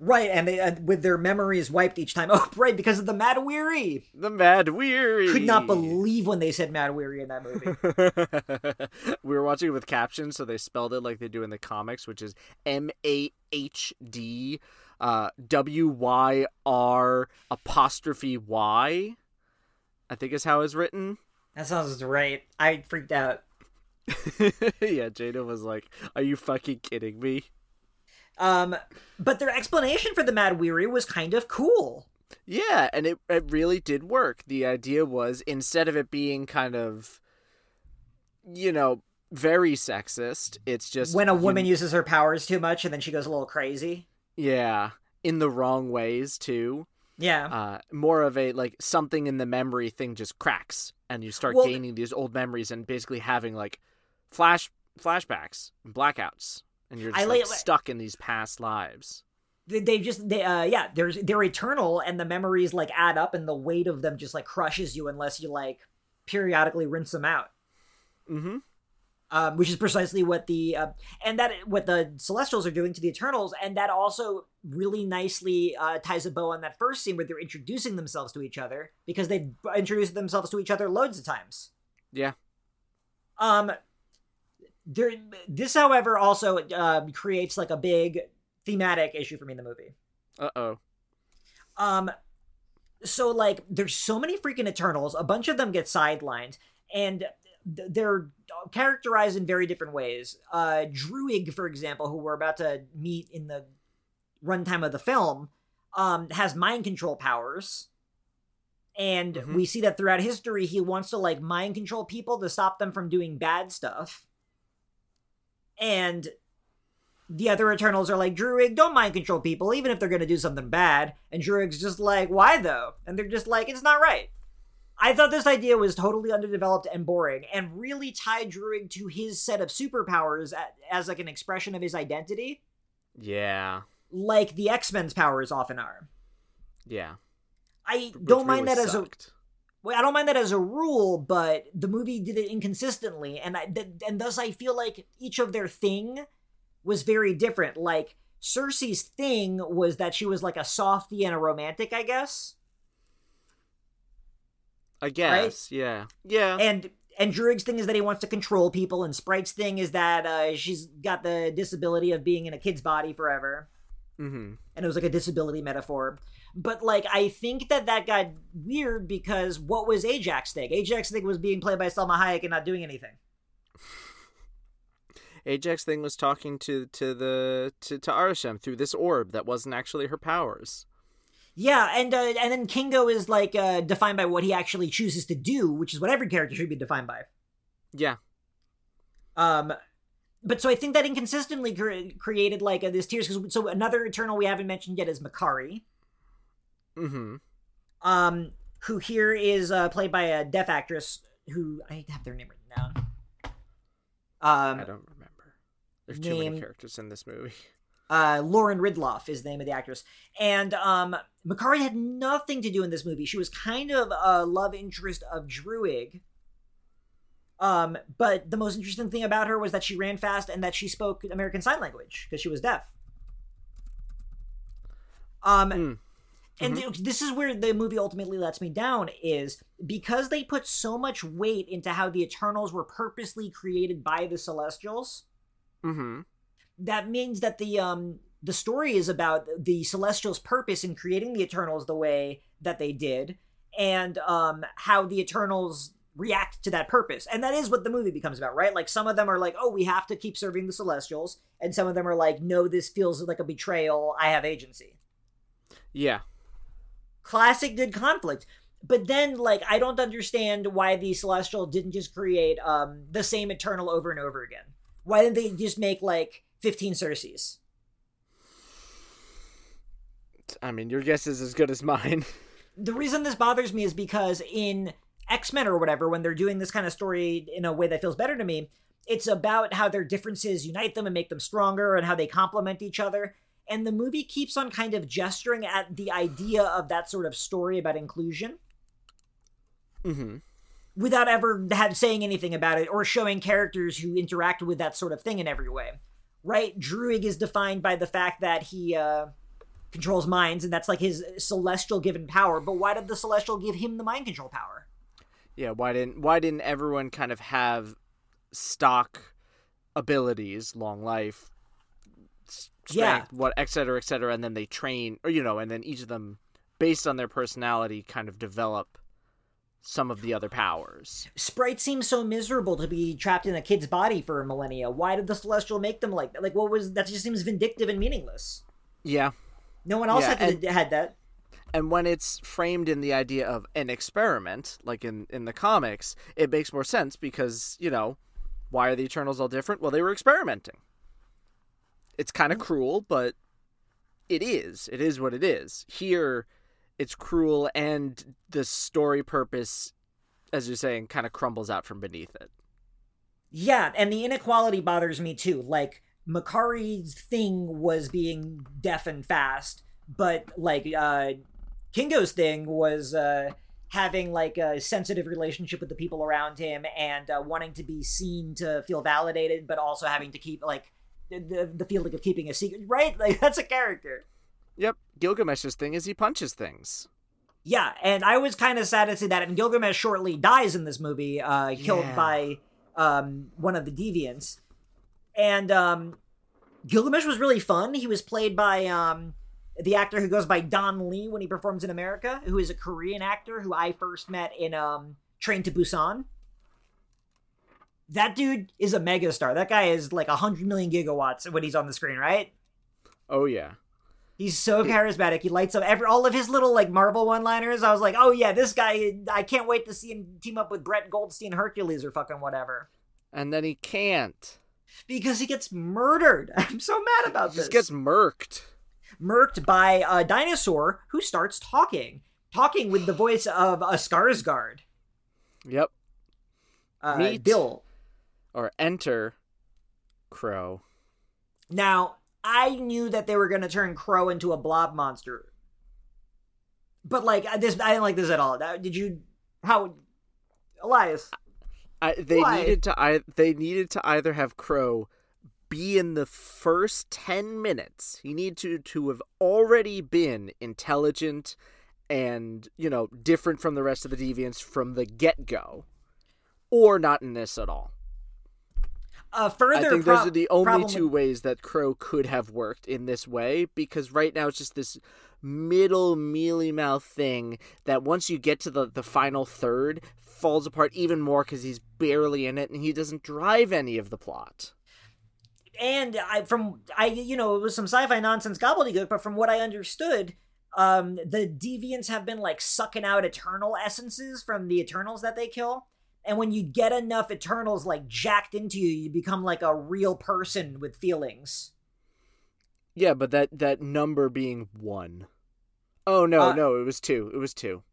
Right, and they uh, with their memories wiped each time. Oh, right, because of the Mad Weary. The Mad Weary. Could not believe when they said Mad Weary in that movie. We were watching it with captions, so they spelled it like they do in the comics, which is M A H D uh, W Y R apostrophe Y, I think is how it's written. That sounds right. I freaked out. Yeah, Jada was like, are you fucking kidding me? Um, but their explanation for the Mad Weary was kind of cool. Yeah, and it, it really did work. The idea was, instead of it being kind of, you know, very sexist, it's just... When a woman you, uses her powers too much and then she goes a little crazy. Yeah, in the wrong ways, too. Yeah. Uh, more of a, like, something in the memory thing just cracks, and you start well, gaining these old memories and basically having, like, flash flashbacks, blackouts. And you're just I, like, stuck in these past lives. They, they just, they, uh, yeah, there's, they're eternal, and the memories like add up, and the weight of them just like crushes you unless you like periodically rinse them out. Mm-hmm. Um, which is precisely what the uh, and that what the Celestials are doing to the Eternals, and that also really nicely uh, ties a bow on that first scene where they're introducing themselves to each other, because they've introduced themselves to each other loads of times. Yeah. Um. There, this, however, also uh, creates like a big thematic issue for me in the movie. Uh-oh. Um, so like there's so many freaking Eternals. A bunch of them get sidelined, and they're characterized in very different ways. Uh, Druig, for example, who we're about to meet in the runtime of the film, um, has mind control powers. And mm-hmm. we see that throughout history, he wants to like mind control people to stop them from doing bad stuff. And the other Eternals are like, Druig, don't mind control people, even if they're going to do something bad. And Druig's just like, why though? And they're just like, it's not right. I thought this idea was totally underdeveloped and boring, and really tied Druig to his set of superpowers as, as like an expression of his identity. Yeah. Like the X-Men's powers often are. Yeah. I Which don't mind really that sucked. as a... Well, I don't mind that as a rule, but the movie did it inconsistently, and I, th- and thus I feel like each of their thing was very different. Like, Cersei's thing was that she was like a softie and a romantic, I guess. I guess, right? yeah. Yeah. And and Druig's thing is that he wants to control people, and Sprite's thing is that uh, she's got the disability of being in a kid's body forever. Mm-hmm. And it was like a disability metaphor. But, like, I think that that got weird because what was Ajax's thing? Ajax's thing was being played by Salma Hayek and not doing anything. Ajax's thing was talking to to the to, to Arishem through this orb that wasn't actually her powers. Yeah, and uh, and then Kingo is, like, uh, defined by what he actually chooses to do, which is what every character should be defined by. Yeah. Um... But so I think that inconsistently cre- created like uh, this tiers. Because so another Eternal we haven't mentioned yet is Makari, mm-hmm. um, who here is uh, played by a deaf actress who I have their name written down. Um, I don't remember. There's named, too many characters in this movie. Uh, Lauren Ridloff is the name of the actress, and um, Makari had nothing to do in this movie. She was kind of a love interest of Druig. Um, but the most interesting thing about her was that she ran fast and that she spoke American Sign Language because she was deaf. Um, mm. And mm-hmm. th- this is where the movie ultimately lets me down, is because they put so much weight into how the Eternals were purposely created by the Celestials. Mm-hmm. That means that the, um, the story is about the Celestials' purpose in creating the Eternals the way that they did, and, um, how the Eternals react to that purpose. And that is what the movie becomes about, right? Like, some of them are like, oh, we have to keep serving the Celestials, and some of them are like, no, this feels like a betrayal, I have agency. Yeah. Classic good conflict. But then, like, I don't understand why the Celestial didn't just create um the same Eternal over and over again. Why didn't they just make like fifteen Cerseis? I mean, your guess is as good as mine. The reason this bothers me is because in X-Men or whatever, when they're doing this kind of story in a way that feels better to me, it's about how their differences unite them and make them stronger and how they complement each other. And the movie keeps on kind of gesturing at the idea of that sort of story about inclusion, mm-hmm. without ever have, saying anything about it or showing characters who interact with that sort of thing in every way. Right? Druig is defined by the fact that he uh, controls minds, and that's like his Celestial given power. But why did the Celestial give him the mind control power? Yeah, why didn't why didn't everyone kind of have stock abilities, long life, strength, yeah. what, et cetera, et cetera, and then they train, or you know, and then each of them, based on their personality, kind of develop some of the other powers. Sprite seems so miserable to be trapped in a kid's body for millennia. Why did the Celestial make them like that? Like, what was that? Just seems vindictive and meaningless. Yeah, no one else yeah, had, and- had that. And when it's framed in the idea of an experiment, like in, in the comics, it makes more sense because, you know, why are the Eternals all different? Well, they were experimenting. It's kind of cruel, but it is. It is what it is. Here, it's cruel, and the story purpose, as you're saying, kind of crumbles out from beneath it. Yeah, and the inequality bothers me too. Like, Makari's thing was being deaf and fast, but, like, uh... Kingo's thing was uh, having like a sensitive relationship with the people around him and uh, wanting to be seen to feel validated, but also having to keep like the the feeling of keeping a secret, right? Like, that's a character. Yep. Gilgamesh's thing is he punches things. Yeah, and I was kind of sad to see that. And Gilgamesh shortly dies in this movie, uh, killed yeah. by um, one of the deviants. And um, Gilgamesh was really fun. He was played by... Um, the actor who goes by Don Lee when he performs in America, who is a Korean actor who I first met in um, Train to Busan. That dude is a megastar. That guy is like one hundred million gigawatts when he's on the screen, right? Oh, yeah. He's so charismatic. He lights up every all of his little like Marvel one-liners. I was like, oh, yeah, this guy, I can't wait to see him team up with Brett Goldstein, Hercules, or fucking whatever. And then he can't. Because he gets murdered. I'm so mad about he this. He just gets murked. Murked by a dinosaur who starts talking, talking with the voice of a Skarsgård. Yep. Uh, Meet Bill. Or enter Crow. Now, I knew that they were going to turn Crow into a blob monster. But, like, this, I didn't like this at all. Did you... How... Elias... I, they Why? needed to. I, they needed to either have Crow be in the first ten minutes. He needed to, to have already been intelligent, and you know, different from the rest of the deviants from the get go, or not in this at all. Uh, further, I think prob- those are the only two with- ways that Crow could have worked in this way, because right now it's just this middle mealy-mouth thing that once you get to the, the final third falls apart even more because he's barely in it and he doesn't drive any of the plot. And I, from, I, you know, it was some sci-fi nonsense gobbledygook, but from what I understood, um, the deviants have been like sucking out eternal essences from the Eternals that they kill. And when you get enough Eternals like jacked into you, you become like a real person with feelings. Yeah, but that, that number being one. Oh, no, uh, no, it was two. It was two.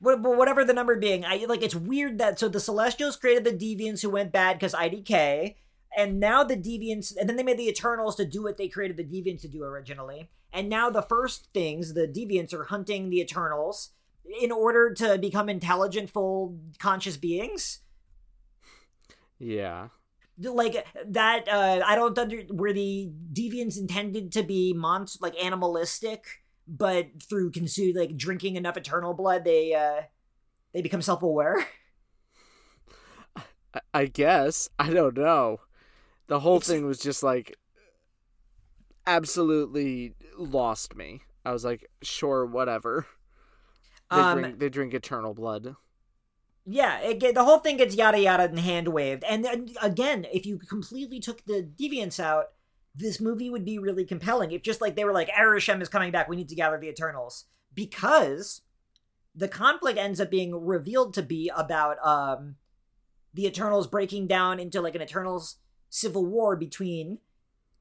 Whatever the number being. I like, it's weird that... So the Celestials created the Deviants who went bad because I D K. And now the Deviants... And then they made the Eternals to do what they created the Deviants to do originally. And now the first things, the Deviants, are hunting the Eternals in order to become intelligent, full, conscious beings. Yeah. Like, that, uh, I don't under... Were the Deviants intended to be, monst- like, animalistic, but through consume, like, drinking enough Eternal blood, they, uh, they become self-aware? I, I guess. I don't know. The whole it's... thing was just, like, absolutely lost me. I was like, sure, whatever. They, um, drink, they drink Eternal blood. Yeah, it, the whole thing gets yada yada and hand waved. And then, again, if you completely took the deviants out, this movie would be really compelling. If just like they were like, Arishem is coming back, we need to gather the Eternals. Because the conflict ends up being revealed to be about um, the Eternals breaking down into like an Eternals civil war between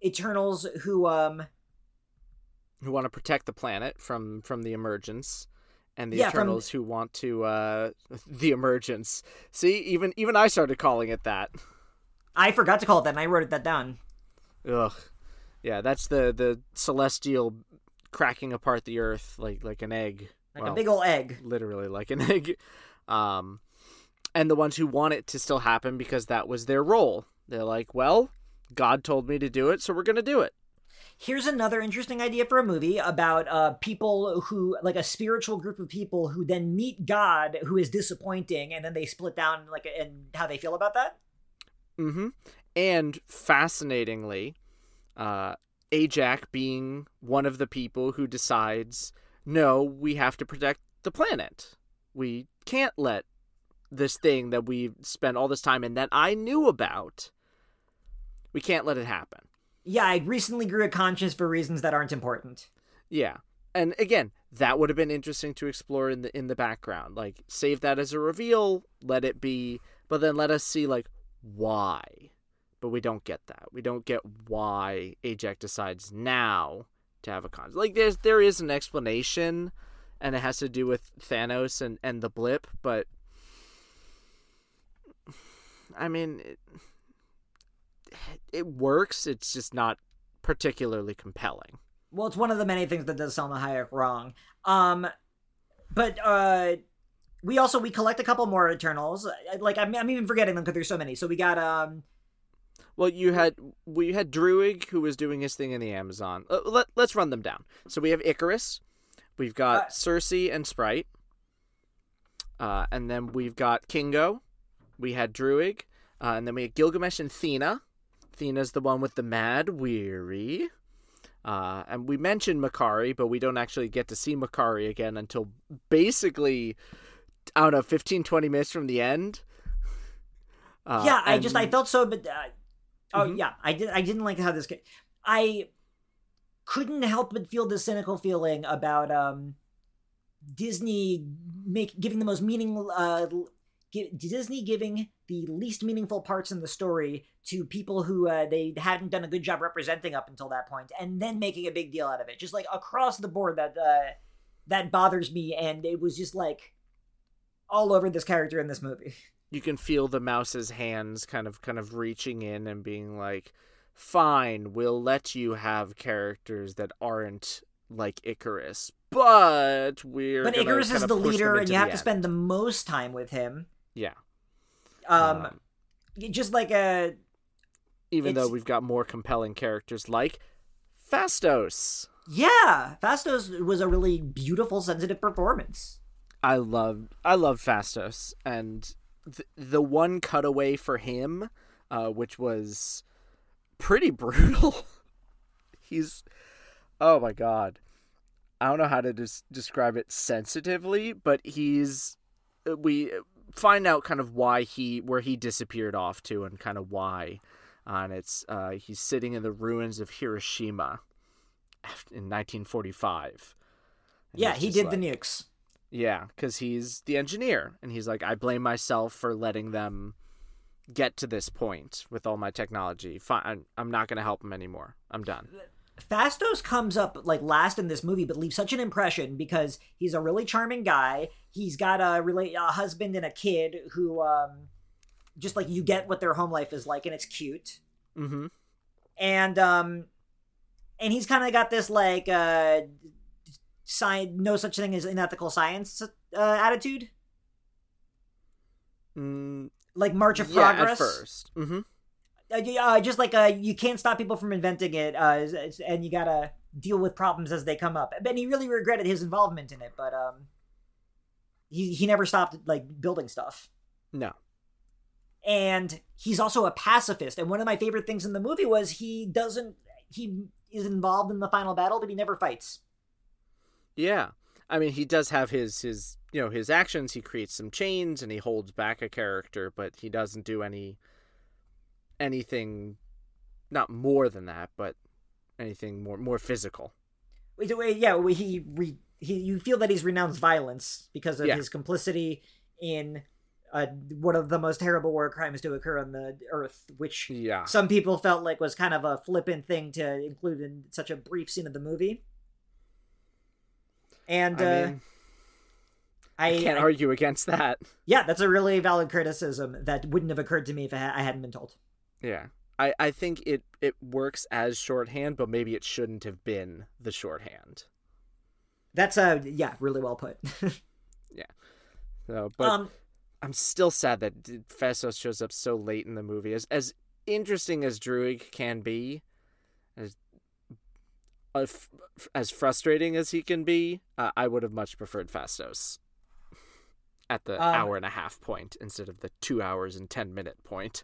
Eternals who... Um, who want to protect the planet from, from the emergence. And the yeah, Eternals from... who want to, uh, the emergence. See, even even I started calling it that. I forgot to call it that, and I wrote that down. Ugh. Yeah, that's the, the celestial cracking apart the earth like, like an egg. Like well, a big old egg. Literally like an egg. Um, and the ones who want it to still happen because that was their role. They're like, well, God told me to do it, so we're going to do it. Here's another interesting idea for a movie about uh, people who, like a spiritual group of people who then meet God, who is disappointing, and then they split down like and how they feel about that. Mm-hmm. And fascinatingly, uh, Ajak being one of the people who decides, no, we have to protect the planet. We can't let this thing that we spent all this time and that I knew about, we can't let it happen. Yeah, I recently grew a conscience for reasons that aren't important. Yeah. And again, that would have been interesting to explore in the in the background. Like, save that as a reveal, let it be, but then let us see, like, why. But we don't get that. We don't get why Ajak decides now to have a conscience. Like, there's, there is an explanation, and it has to do with Thanos and, and the blip, but... I mean... It... It works, it's just not particularly compelling. Well, it's one of the many things that does Salma Hayek wrong. Um, but uh, we also, we collect a couple more Eternals. Like, I'm, I'm even forgetting them because there's so many. So we got... um. Well, you had we had Druig, who was doing his thing in the Amazon. Uh, let, let's run them down. So we have Icarus. We've got uh, Circe and Sprite. Uh, and then we've got Kingo. We had Druig. Uh, and then we had Gilgamesh and Thena. Athena's the one with the mad weary. Uh, and we mentioned Makari, but we don't actually get to see Makari again until basically, I don't know, fifteen, twenty minutes from the end. Uh, yeah, and... I just, I felt so, but, uh, oh mm-hmm. yeah, I, did, I didn't like how this, I couldn't help but feel this cynical feeling about um, Disney make, giving the most meaning, uh, Disney giving the least meaningful parts in the story to people who uh, they hadn't done a good job representing up until that point, and then making a big deal out of it. Just like across the board, that uh, that bothers me. And it was just like, all over this character in this movie. You can feel the mouse's hands kind of kind of reaching in and being like, fine, we'll let you have characters that aren't like Icarus, but we're But Icarus is the leader and you have to spend the most time with him. Yeah. Um, um just like a even though we've got more compelling characters like Fastos. Yeah, Fastos was a really beautiful, sensitive performance. I love I love Fastos, and th- the one cutaway for him, uh, which was pretty brutal. He's, oh my god, I don't know how to des- describe it sensitively, but he's we find out kind of why he where he disappeared off to and kind of why, uh, and it's uh, he's sitting in the ruins of Hiroshima in nineteen forty-five. And yeah, he did like, the nukes. Yeah, because he's the engineer, and he's like, I blame myself for letting them get to this point with all my technology. Fine, I'm not going to help him anymore. I'm done. Fastos comes up like last in this movie, but leaves such an impression because he's a really charming guy. He's got a, rela- a husband and a kid who um, just like you get what their home life is like, and it's cute. Mm-hmm. And um, and he's kind of got this like. Uh, Science, no such thing as unethical science uh, attitude? Mm, like March of yeah, Progress? Yeah, at first. Mm-hmm. Uh, uh, just like uh, you can't stop people from inventing it, uh, and you gotta deal with problems as they come up. And he really regretted his involvement in it, but um, he, he never stopped like building stuff. No. And he's also a pacifist, and one of my favorite things in the movie was he doesn't... He is involved in the final battle, but he never fights. Yeah. I mean, he does have his, his, you know, his actions. He creates some chains and he holds back a character, but he doesn't do any, anything, not more than that, but anything more, more physical. Yeah. He, he, he you feel that he's renounced violence because of yeah. his complicity in uh, one of the most terrible war crimes to occur on the earth, which yeah. some people felt like was kind of a flippant thing to include in such a brief scene of the movie. And uh, I, mean, I can't I, argue against that. Yeah, that's a really valid criticism that wouldn't have occurred to me if I, ha- I hadn't been told. Yeah, I, I think it, it works as shorthand, but maybe it shouldn't have been the shorthand. That's, uh, yeah, really well put. yeah. So, but um, I'm still sad that Festos shows up so late in the movie. As, as interesting as Druig can be, as as frustrating as he can be, uh, I would have much preferred Fastos at the um, hour and a half point instead of the two hours and ten minute point.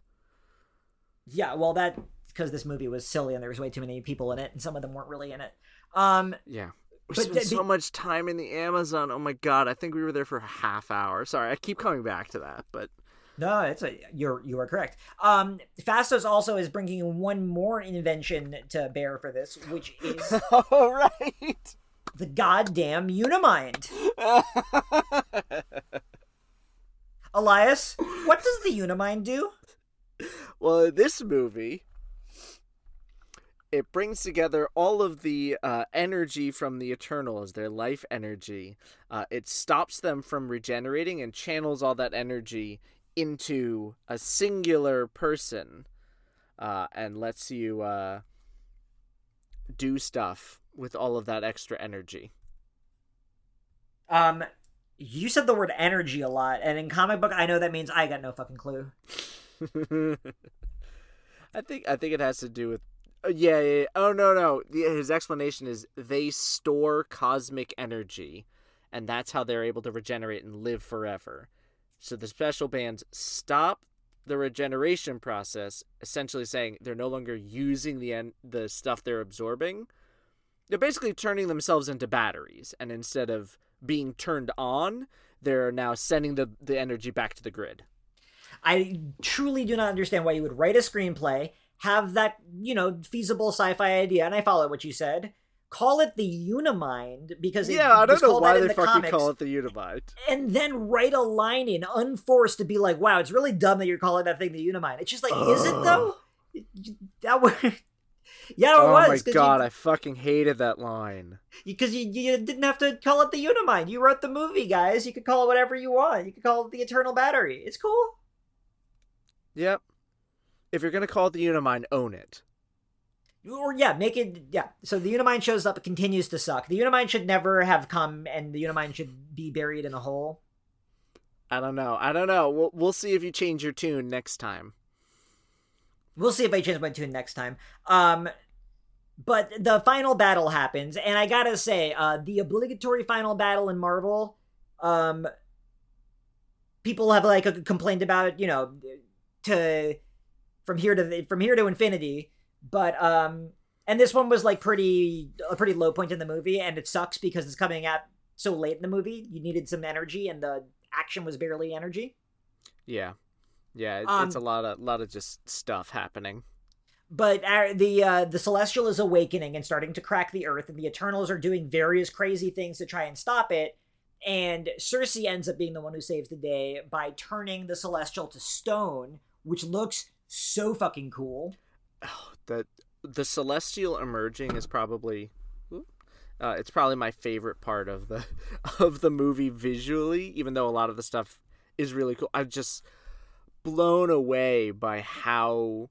Yeah, well, that because this movie was silly and there was way too many people in it, and some of them weren't really in it. Um, yeah, we spent th- so th- much time in the Amazon. Oh my god, I think we were there for a half hour. Sorry, I keep coming back to that, but no, it's a, you're you are correct. Um, Fastos also is bringing one more invention to bear for this, which is all right, the goddamn Unimind. Elias, what does the Unimind do? Well, this movie, it brings together all of the uh, energy from the Eternals, their life energy. Uh, it stops them from regenerating and channels all that energy into a singular person uh, and lets you uh, do stuff with all of that extra energy. Um, you said the word energy a lot, and in comic book, I know that means I got no fucking clue. I think I think it has to do with... Uh, yeah, yeah, yeah, oh, no, no. His explanation is they store cosmic energy, and that's how they're able to regenerate and live forever. So the special bands stop the regeneration process, essentially saying they're no longer using the en- the stuff they're absorbing. They're basically turning themselves into batteries, and instead of being turned on, they're now sending the, the energy back to the grid. I truly do not understand why you would write a screenplay, have that, you know, feasible sci-fi idea, and I follow what you said, call it the Unimind because it yeah, I don't know why they the fucking comics, call it the Unimind. And then write a line in unforced to be like, "Wow, it's really dumb that you're calling that thing the Unimind." It's just like, Ugh. Is it though? That would Yeah, it oh was. Oh my god, you... I fucking hated that line. Because you, you, you didn't have to call it the Unimind. You wrote the movie, guys. You could call it whatever you want. You could call it the Eternal Battery. It's cool. Yep. If you're gonna call it the Unimind, own it. Or yeah, make it yeah. So the Unimind shows up, it continues to suck. The Unimind should never have come, and the Unimind should be buried in a hole. I don't know. I don't know. We'll we'll see if you change your tune next time. We'll see if I change my tune next time. Um, but the final battle happens, and I gotta say, uh, the obligatory final battle in Marvel. Um, people have like complained about, you know, to from here to from here to infinity. But, um, and this one was like pretty, a pretty low point in the movie, and it sucks because it's coming out so late in the movie. You needed some energy, and the action was barely energy. Yeah. Yeah. It, um, it's a lot of, lot of just stuff happening. But our, the, uh, the Celestial is awakening and starting to crack the earth, and the Eternals are doing various crazy things to try and stop it. And Cersei ends up being the one who saves the day by turning the Celestial to stone, which looks so fucking cool. Oh, the the Celestial emerging is probably uh, it's probably my favorite part of the of the movie visually, even though a lot of the stuff is really cool. I'm just blown away by how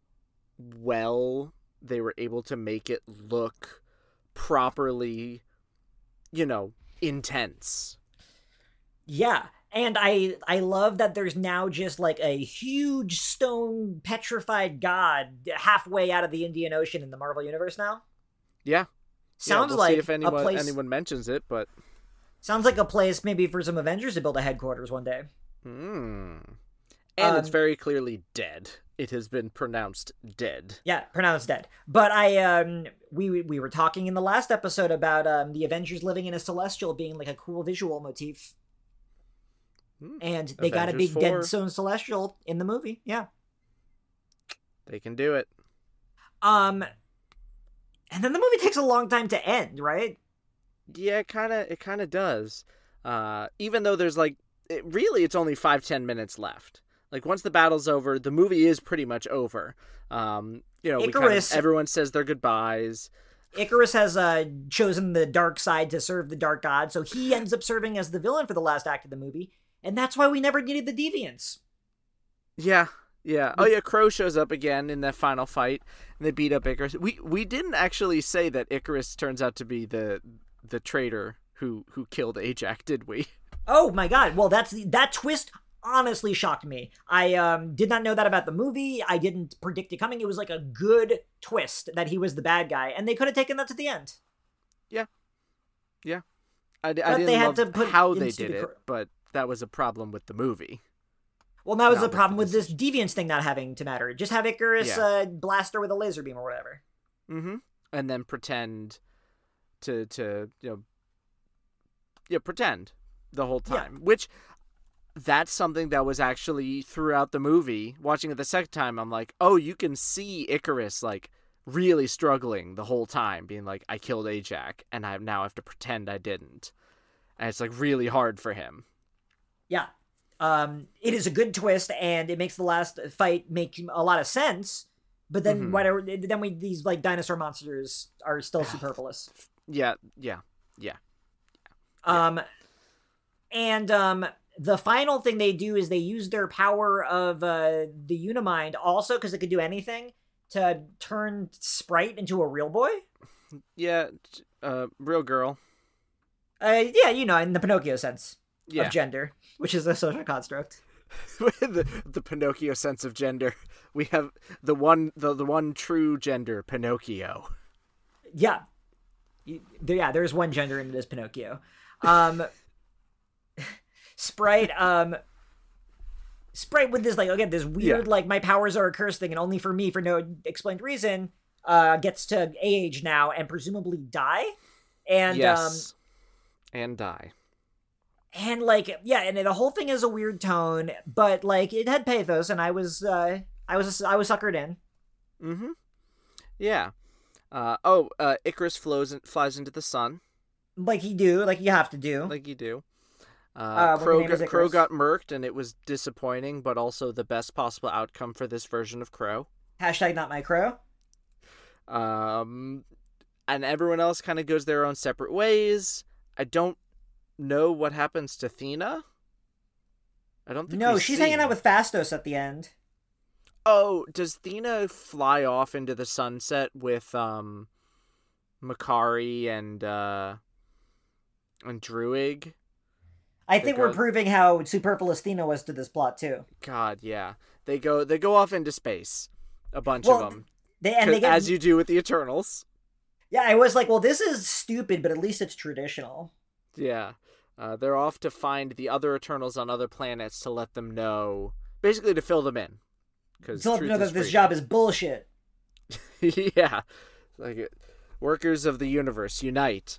well they were able to make it look properly, you know, intense. Yeah. And I I love that there's now just like a huge stone petrified god halfway out of the Indian Ocean in the Marvel Universe now. Yeah. Sounds yeah, we'll like see if anyone, a place, anyone mentions it, but... Sounds like a place maybe for some Avengers to build a headquarters one day. Hmm. And um, it's very clearly dead. It has been pronounced dead. Yeah, pronounced dead. But I um we we were talking in the last episode about um the Avengers living in a Celestial being like a cool visual motif. And they Avengers got a big four. Dead stone Celestial in the movie. Yeah. They can do it. Um, and then the movie takes a long time to end, right? Yeah, it kind of it kind of does. Uh, even though there's like, it, really, it's only five, ten minutes left. Like once the battle's over, the movie is pretty much over. Um, you know, Icarus, we kind of, everyone says their goodbyes. Icarus has uh, chosen the dark side to serve the dark god. So he ends up serving as the villain for the last act of the movie. And that's why we never needed the Deviants. Yeah, yeah. Oh, yeah, Crow shows up again in that final fight, and they beat up Icarus. We we didn't actually say that Icarus turns out to be the the traitor who, who killed Ajax, did we? Oh, my God. Well, that's that twist honestly shocked me. I um did not know that about the movie. I didn't predict it coming. It was like a good twist that he was the bad guy, and they could have taken that to the end. Yeah. Yeah. I, I didn't they had love to put how they did it, Crow. But... That was a problem with the movie. Well, that was the problem with this Deviants thing not having to matter. Just have Icarus yeah. uh, blast her with a laser beam or whatever. Mm-hmm. And then pretend to, to you know, yeah, pretend the whole time. Yeah. Which, that's something that was actually throughout the movie. Watching it the second time, I'm like, oh, you can see Icarus, like, really struggling the whole time. Being like, I killed Ajax, and I now have to pretend I didn't. And it's, like, really hard for him. Yeah, um, it is a good twist, and it makes the last fight make a lot of sense. But then, mm-hmm. whatever, then we these like dinosaur monsters are still superfluous. Yeah, yeah, yeah. yeah. Um, and um, the final thing they do is they use their power of uh, the Unimind, also because it could do anything, to turn Sprite into a real boy. Yeah, uh, real girl. Uh, yeah, you know, in the Pinocchio sense. Yeah. Of gender, which is a social construct. the, the Pinocchio sense of gender. We have the one, the, the one true gender, Pinocchio. Yeah, you, there, yeah. There's one gender, and it is Pinocchio. Um, Sprite, um, Sprite with this like again this weird yeah. like my powers are a curse thing, and only for me for no explained reason. Uh, gets to age now and presumably die, and yes, um, and die. And, like, yeah, and the whole thing is a weird tone, but, like, it had pathos, and I was, uh, I was, I was suckered in. Mm-hmm. Yeah. Uh, oh, uh, Icarus flows in, flies into the sun. Like you do, like you have to do. Like you do. Uh, uh Crow, got, Crow got murked, and it was disappointing, but also the best possible outcome for this version of Crow. Hashtag not my Crow. Um, and everyone else kind of goes their own separate ways. I don't know what happens to Thena. I don't think No, she's see. hanging out with Fastos at the end. Oh, does Thena fly off into the sunset with um, Makari and uh, and Druig? I they think go... we're proving how superfluous Thena was to this plot too. God, yeah, they go they go off into space, a bunch well, of them. They, and they get... as you do with the Eternals. Yeah, I was like, well, this is stupid, but at least it's traditional. Yeah, uh, they're off to find the other Eternals on other planets to let them know, basically to fill them in. Because tell them know that this job is bullshit. Yeah. Like, workers of the universe, unite.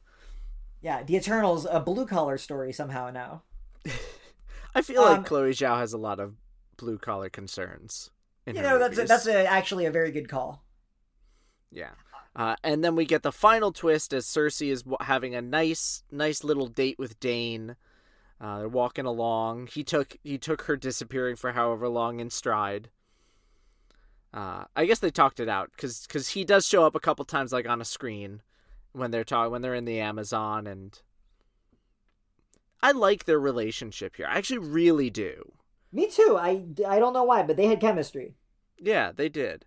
Yeah, the Eternals, a blue-collar story somehow now. I feel um, like Chloe Zhao has a lot of blue-collar concerns. You know, that's a, that's a, actually a very good call. Yeah. Uh, and then we get the final twist as Cersei is having a nice, nice little date with Dane. Uh, they're walking along. He took he took her disappearing for however long in stride. Uh, I guess they talked it out because because he does show up a couple times, like on a screen, when they're talking when they're in the Amazon, and I like their relationship here. I actually really do. Me too. I, I don't know why, but they had chemistry. Yeah, they did.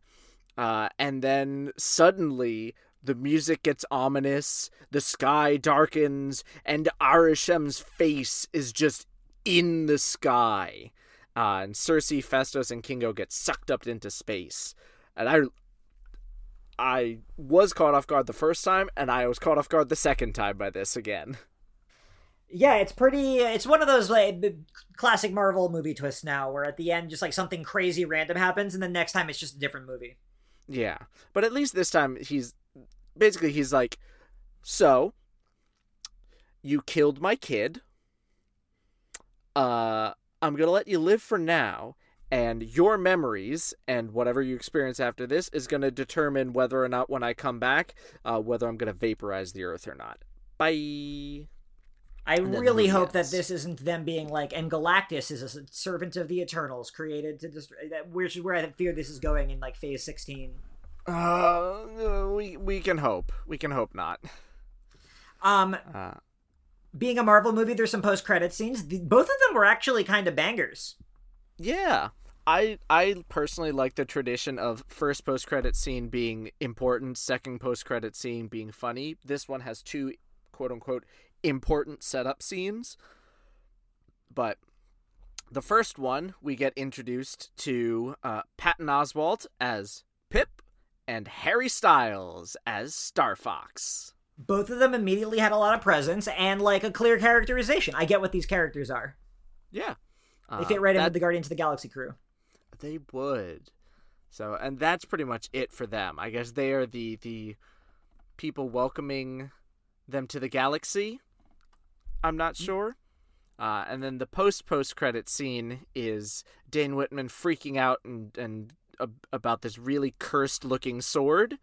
Uh, and then suddenly the music gets ominous, the sky darkens, and Arishem's face is just in the sky. Uh, and Cersei, Festus, and Kingo get sucked up into space. And I I was caught off guard the first time, and I was caught off guard the second time by this again. Yeah, it's pretty... It's one of those like classic Marvel movie twists now, where at the end, just like something crazy random happens, and the next time it's just a different movie. Yeah, but at least this time, he's... Basically, he's like, so, you killed my kid. Uh... I'm going to let you live for now, and your memories and whatever you experience after this is going to determine whether or not when I come back, uh, whether I'm going to vaporize the earth or not. Bye. I really hope that this isn't them being like, and Galactus is a servant of the Eternals created to destroy, which is where I fear this is going in like phase sixteen. Uh, we, we can hope. We can hope not. Um, uh. Being a Marvel movie, there's some post-credit scenes. Both of them were actually kind of bangers. Yeah. I I personally like the tradition of first post-credit scene being important, second post-credit scene being funny. This one has two, quote-unquote, important setup scenes. But the first one, we get introduced to uh, Patton Oswalt as Pip and Harry Styles as Star Fox. Both of them immediately had a lot of presence and, like, a clear characterization. I get what these characters are. Yeah. Uh, they fit right that, in with the Guardians of the Galaxy crew. They would. So, and that's pretty much it for them. I guess they are the, the people welcoming them to the galaxy. I'm not sure. Uh, and then the post-post-credit scene is Dane Whitman freaking out and, and uh, about this really cursed-looking sword,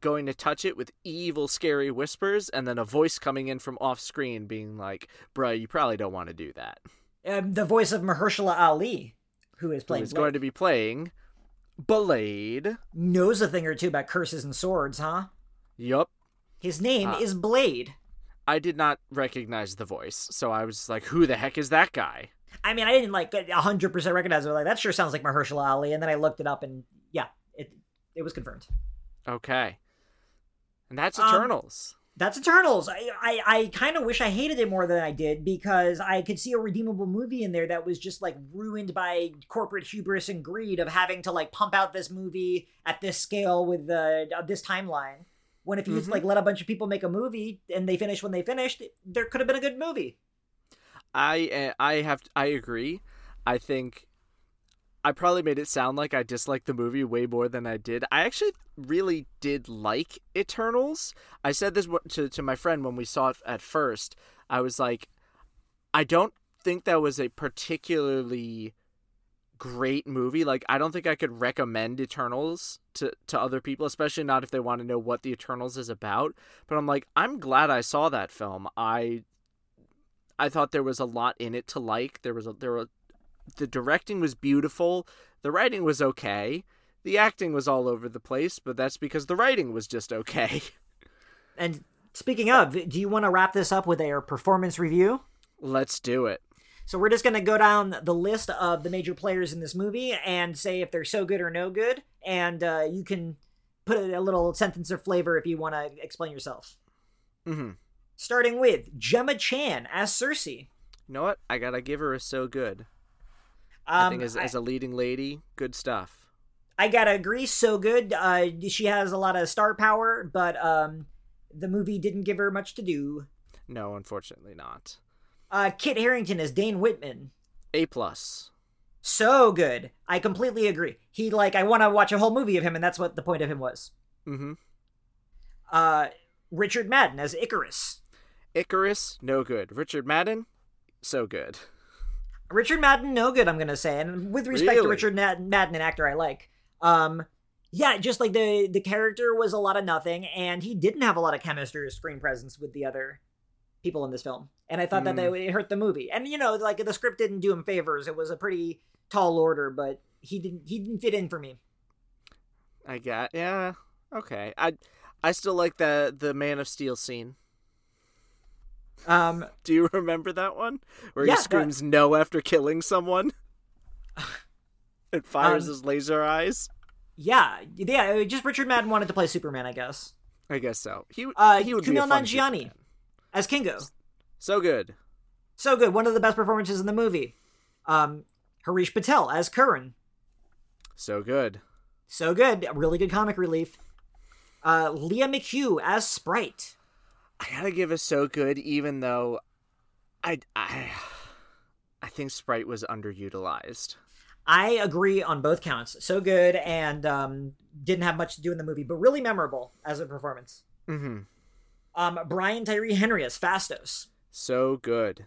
going to touch it with evil, scary whispers, and then a voice coming in from off screen being like, bruh, you probably don't want to do that. Um, the voice of Mahershala Ali, who is playing... Who is Blade. Going to be playing Blade. Knows a thing or two about curses and swords, huh? Yup. His name uh, is Blade. I did not recognize the voice, so I was like, who the heck is that guy? I mean, I didn't like one hundred percent recognize it. Like, that sure sounds like Mahershala Ali, and then I looked it up, and yeah, it it was confirmed. Okay. And that's Eternals. Um, that's Eternals. I I, I kind of wish I hated it more than I did, because I could see a redeemable movie in there that was just like ruined by corporate hubris and greed of having to like pump out this movie at this scale with uh, this timeline. When if you mm-hmm. just like let a bunch of people make a movie and they finish when they finished, there could have been a good movie. I I have I agree. I think. I probably made it sound like I disliked the movie way more than I did. I actually really did like Eternals. I said this to, to my friend when we saw it at first. I was like, I don't think that was a particularly great movie. Like, I don't think I could recommend Eternals to, to other people, especially not if they want to know what the Eternals is about. But I'm like, I'm glad I saw that film. I I thought there was a lot in it to like. There was a... There were, The directing was beautiful. The writing was okay. The acting was all over the place, but that's because the writing was just okay. And speaking of, do you want to wrap this up with a performance review? Let's do it. So we're just going to go down the list of the major players in this movie and say if they're so good or no good. And uh, you can put a little sentence of flavor if you want to explain yourself. Mm-hmm. Starting with Gemma Chan as Circe. You know what? I got to give her a so good. Um, I think as, I, as a leading lady, good stuff. I got to agree, so good. Uh, she has a lot of star power, but um, the movie didn't give her much to do. No, unfortunately not. Uh, Kit Harington as Dane Whitman. A plus. So good. I completely agree. He, like, I want to watch a whole movie of him, and that's what the point of him was. Mm-hmm. Uh, Richard Madden as Icarus. Icarus, no good. Richard Madden, so good. Richard Madden, no good, I'm going to say. And with respect really? to Richard Madden, Madden, an actor I like. Um, yeah, just like the, the character was a lot of nothing, and he didn't have a lot of chemistry or screen presence with the other people in this film. And I thought mm. that it hurt the movie. And, you know, like, the script didn't do him favors. It was a pretty tall order, but he didn't he didn't fit in for me. I got, yeah, okay. I I still like the, the Man of Steel scene. Um, Do you remember that one? Where yeah, he screams that... no after killing someone? It fires um, his laser eyes? Yeah, yeah. Just Richard Madden wanted to play Superman, I guess. I guess so. He, uh, he would Kumail be a Nanjiani as Kingo. So good. So good. One of the best performances in the movie. Um, Harish Patel as Kieron. So good. So good. Really good comic relief. Uh, Lia McHugh as Sprite. I gotta give it so good, even though I, I, I think Sprite was underutilized. I agree on both counts. So good and um, didn't have much to do in the movie, but really memorable as a performance. Mm-hmm. Um, Brian Tyree Henry as Fastos. So good.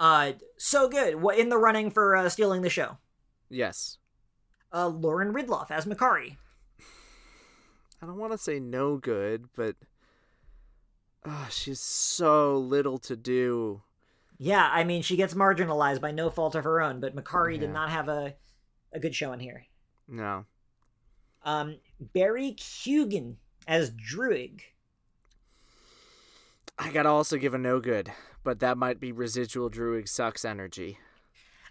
Uh, so good. What in the running for uh, stealing the show? Yes. Uh, Lauren Ridloff as Makari. I don't want to say no good, but oh, she's so little to do. Yeah, I mean, she gets marginalized by no fault of her own, but Makari yeah. did not have a, a good show in here. No. Um, Barry Keoghan as Druig. I gotta also give a no good, but that might be residual Druig sucks energy.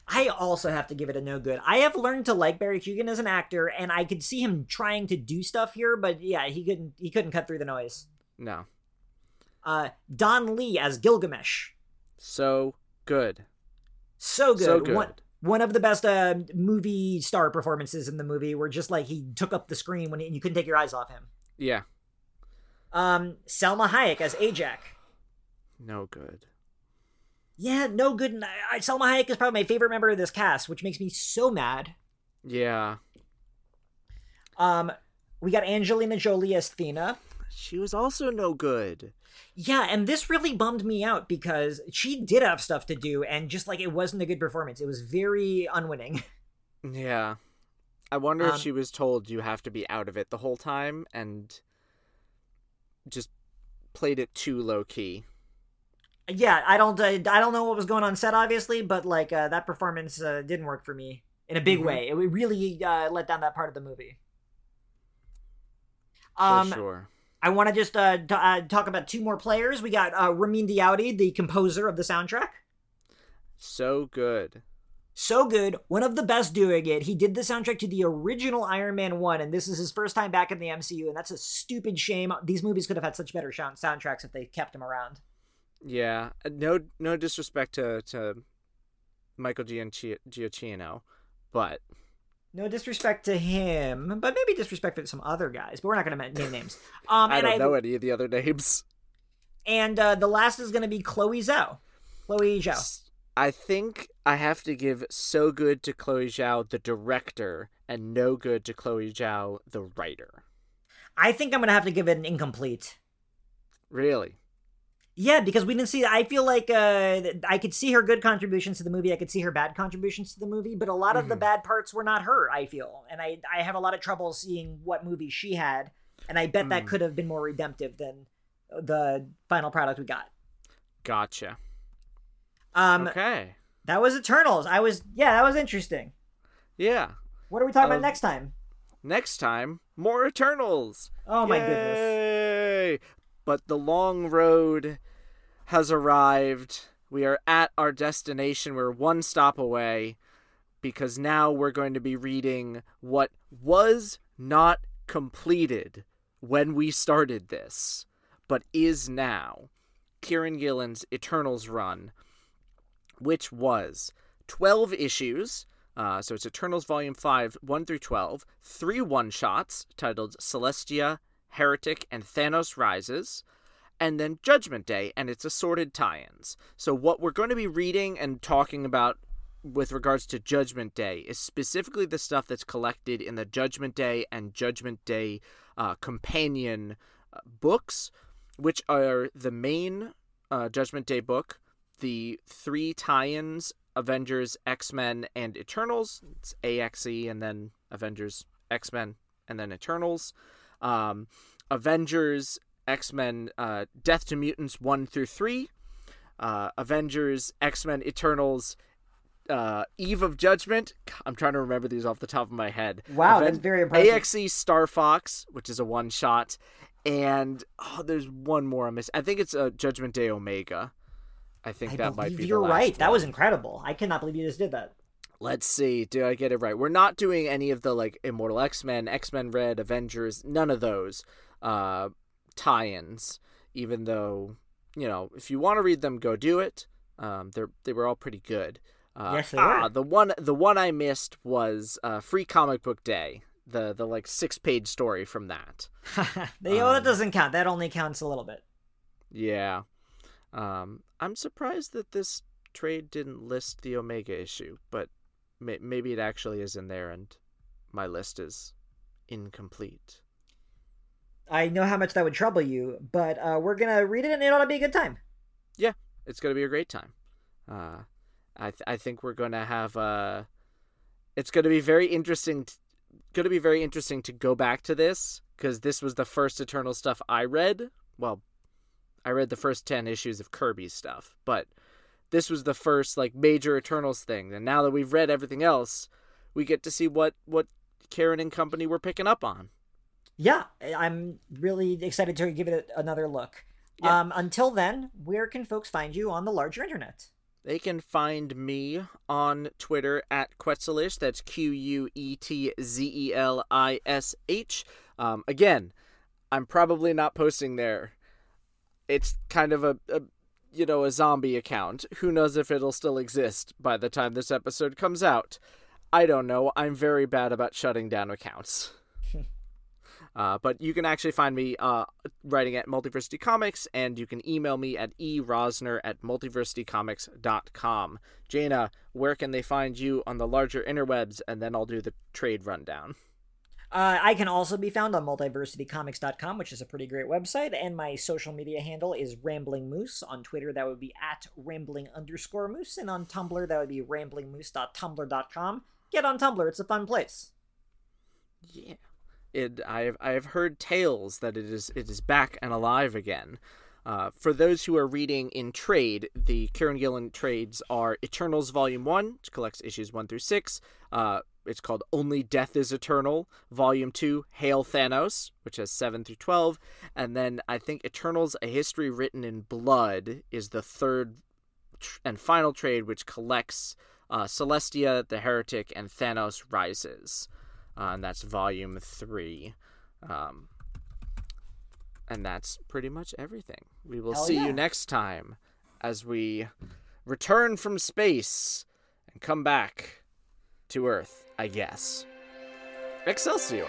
I also have to give it a no good. I have learned to like Barry Keoghan as an actor, and I could see him trying to do stuff here, but yeah, he couldn't he couldn't cut through the noise. No. Uh, Don Lee as Gilgamesh. So good. So good. So good. One, one of the best uh, movie star performances in the movie where just like he took up the screen when he, and you couldn't take your eyes off him. Yeah. Um, Salma Hayek as Ajak. No good. Yeah, no good. And I, I, Salma Hayek is probably my favorite member of this cast, which makes me so mad. Yeah. Um, we got Angelina Jolie as Athena. She was also no good. Yeah, and this really bummed me out because she did have stuff to do, and just like it wasn't a good performance. It was very unwinning. Yeah. I wonder um, if she was told you have to be out of it the whole time and just played it too low key. Yeah, I don't, uh, I don't know what was going on set, obviously, but like uh, that performance uh, didn't work for me in a big mm-hmm. way. It really uh, let down that part of the movie. Um, for sure. I want to just uh, t- uh, talk about two more players. We got uh, Ramin Djawadi, the composer of the soundtrack. So good. So good. One of the best doing it. He did the soundtrack to the original Iron Man one, and this is his first time back in the M C U, and that's a stupid shame. These movies could have had such better sound- soundtracks if they kept him around. Yeah. No no disrespect to, to Michael Giacchino, but... No disrespect to him, but maybe disrespect to some other guys, but we're not going to name names. Um, I and don't I, know any of the other names. And uh, the last is going to be Chloe Zhao. Chloe Zhao. S- I think I have to give so good to Chloe Zhao, the director, and no good to Chloe Zhao, the writer. I think I'm going to have to give it an incomplete. Really? Yeah, because we didn't see... I feel like uh, I could see her good contributions to the movie. I could see her bad contributions to the movie, but a lot of mm-hmm. the bad parts were not her, I feel. And I, I have a lot of trouble seeing what movie she had, and I bet mm. that could have been more redemptive than the final product we got. Gotcha. Um, okay. That was Eternals. I was... Yeah, that was interesting. Yeah. What are we talking um, about next time? Next time, more Eternals. Oh my Yay! Goodness. But the long road has arrived. We are at our destination. We're one stop away, because now we're going to be reading what was not completed when we started this, but is now Kieron Gillen's Eternals run, which was twelve issues. Uh, so it's Eternals Volume five, one through twelve, three one-shots titled Celestia, Heretic, and Thanos Rises, and then Judgment Day and its assorted tie-ins. So what we're going to be reading and talking about with regards to Judgment Day is specifically the stuff that's collected in the Judgment Day and Judgment Day uh, companion uh, books, which are the main uh, Judgment Day book, the three tie-ins, Avengers, X-Men, and Eternals. It's A X E and then Avengers, X-Men, and then Eternals. Um, Avengers, X-Men, uh, Death to Mutants one through three. Uh, Avengers, X-Men, Eternals, uh, Eve of Judgment. I'm trying to remember these off the top of my head. Wow, Aven- that's very impressive. A X E, Star Fox, which is a one-shot. And oh, there's one more I missed. I think it's uh, Judgment Day Omega. I think I that might be. You're the last right. One. That was incredible. I cannot believe you just did that. Let's see. Do I get it right? We're not doing any of the like Immortal X-Men, X-Men Red, Avengers, none of those uh, tie-ins. Even though, you know, if you want to read them, go do it. Um, they they were all pretty good. Uh, yes, they ah, were. The one the one I missed was uh, Free Comic Book Day. The the like six page story from that. the, um, oh, that doesn't count. That only counts a little bit. Yeah. Um, I'm surprised that this trade didn't list the Omega issue, but may- maybe it actually is in there and my list is incomplete. I know how much that would trouble you, but uh, we're going to read it and it ought to be a good time. Yeah, it's going to be a great time. Uh, I th- I think we're going to have uh, it's going to be very interesting t- going to be very interesting to go back to this, because this was the first Eternal stuff I read. Well, I read the first ten issues of Kirby's stuff, but this was the first like major Eternals thing. And now that we've read everything else, we get to see what, what Karen and company were picking up on. Yeah. I'm really excited to give it another look. Yeah. Um, until then, where can folks find you on the larger internet? They can find me on Twitter at Quetzelish. That's Q U E T Z E L I S H. Um, again, I'm probably not posting there. It's kind of a, a, you know, a zombie account. Who knows if it'll still exist by the time this episode comes out? I don't know. I'm very bad about shutting down accounts. uh, but you can actually find me uh, writing at Multiversity Comics, and you can email me at erosner at multiversitycomics.com. Jaina, where can they find you on the larger interwebs? And then I'll do the trade rundown. Uh, I can also be found on multiversity comics dot com, which is a pretty great website, and my social media handle is Rambling Moose. On Twitter, that would be at Rambling underscore Moose, and on Tumblr, that would be rambling moose dot tumblr dot com. Get on Tumblr. It's a fun place. Yeah. It, I have I have heard tales that it is it is back and alive again. Uh, for those who are reading in trade, the Kieron Gillen trades are Eternals Volume one, which collects issues one through six, uh, it's called Only Death is Eternal, Volume two, Hail Thanos, which has seven through twelve. And then I think Eternals, A History Written in Blood is the third tr- and final trade, which collects uh, Celestia, the Heretic, and Thanos Rises. Uh, and that's Volume three. Um, and that's pretty much everything. We will Hell see yeah. you next time as we return from space and come back to Earth, I guess. Excelsior!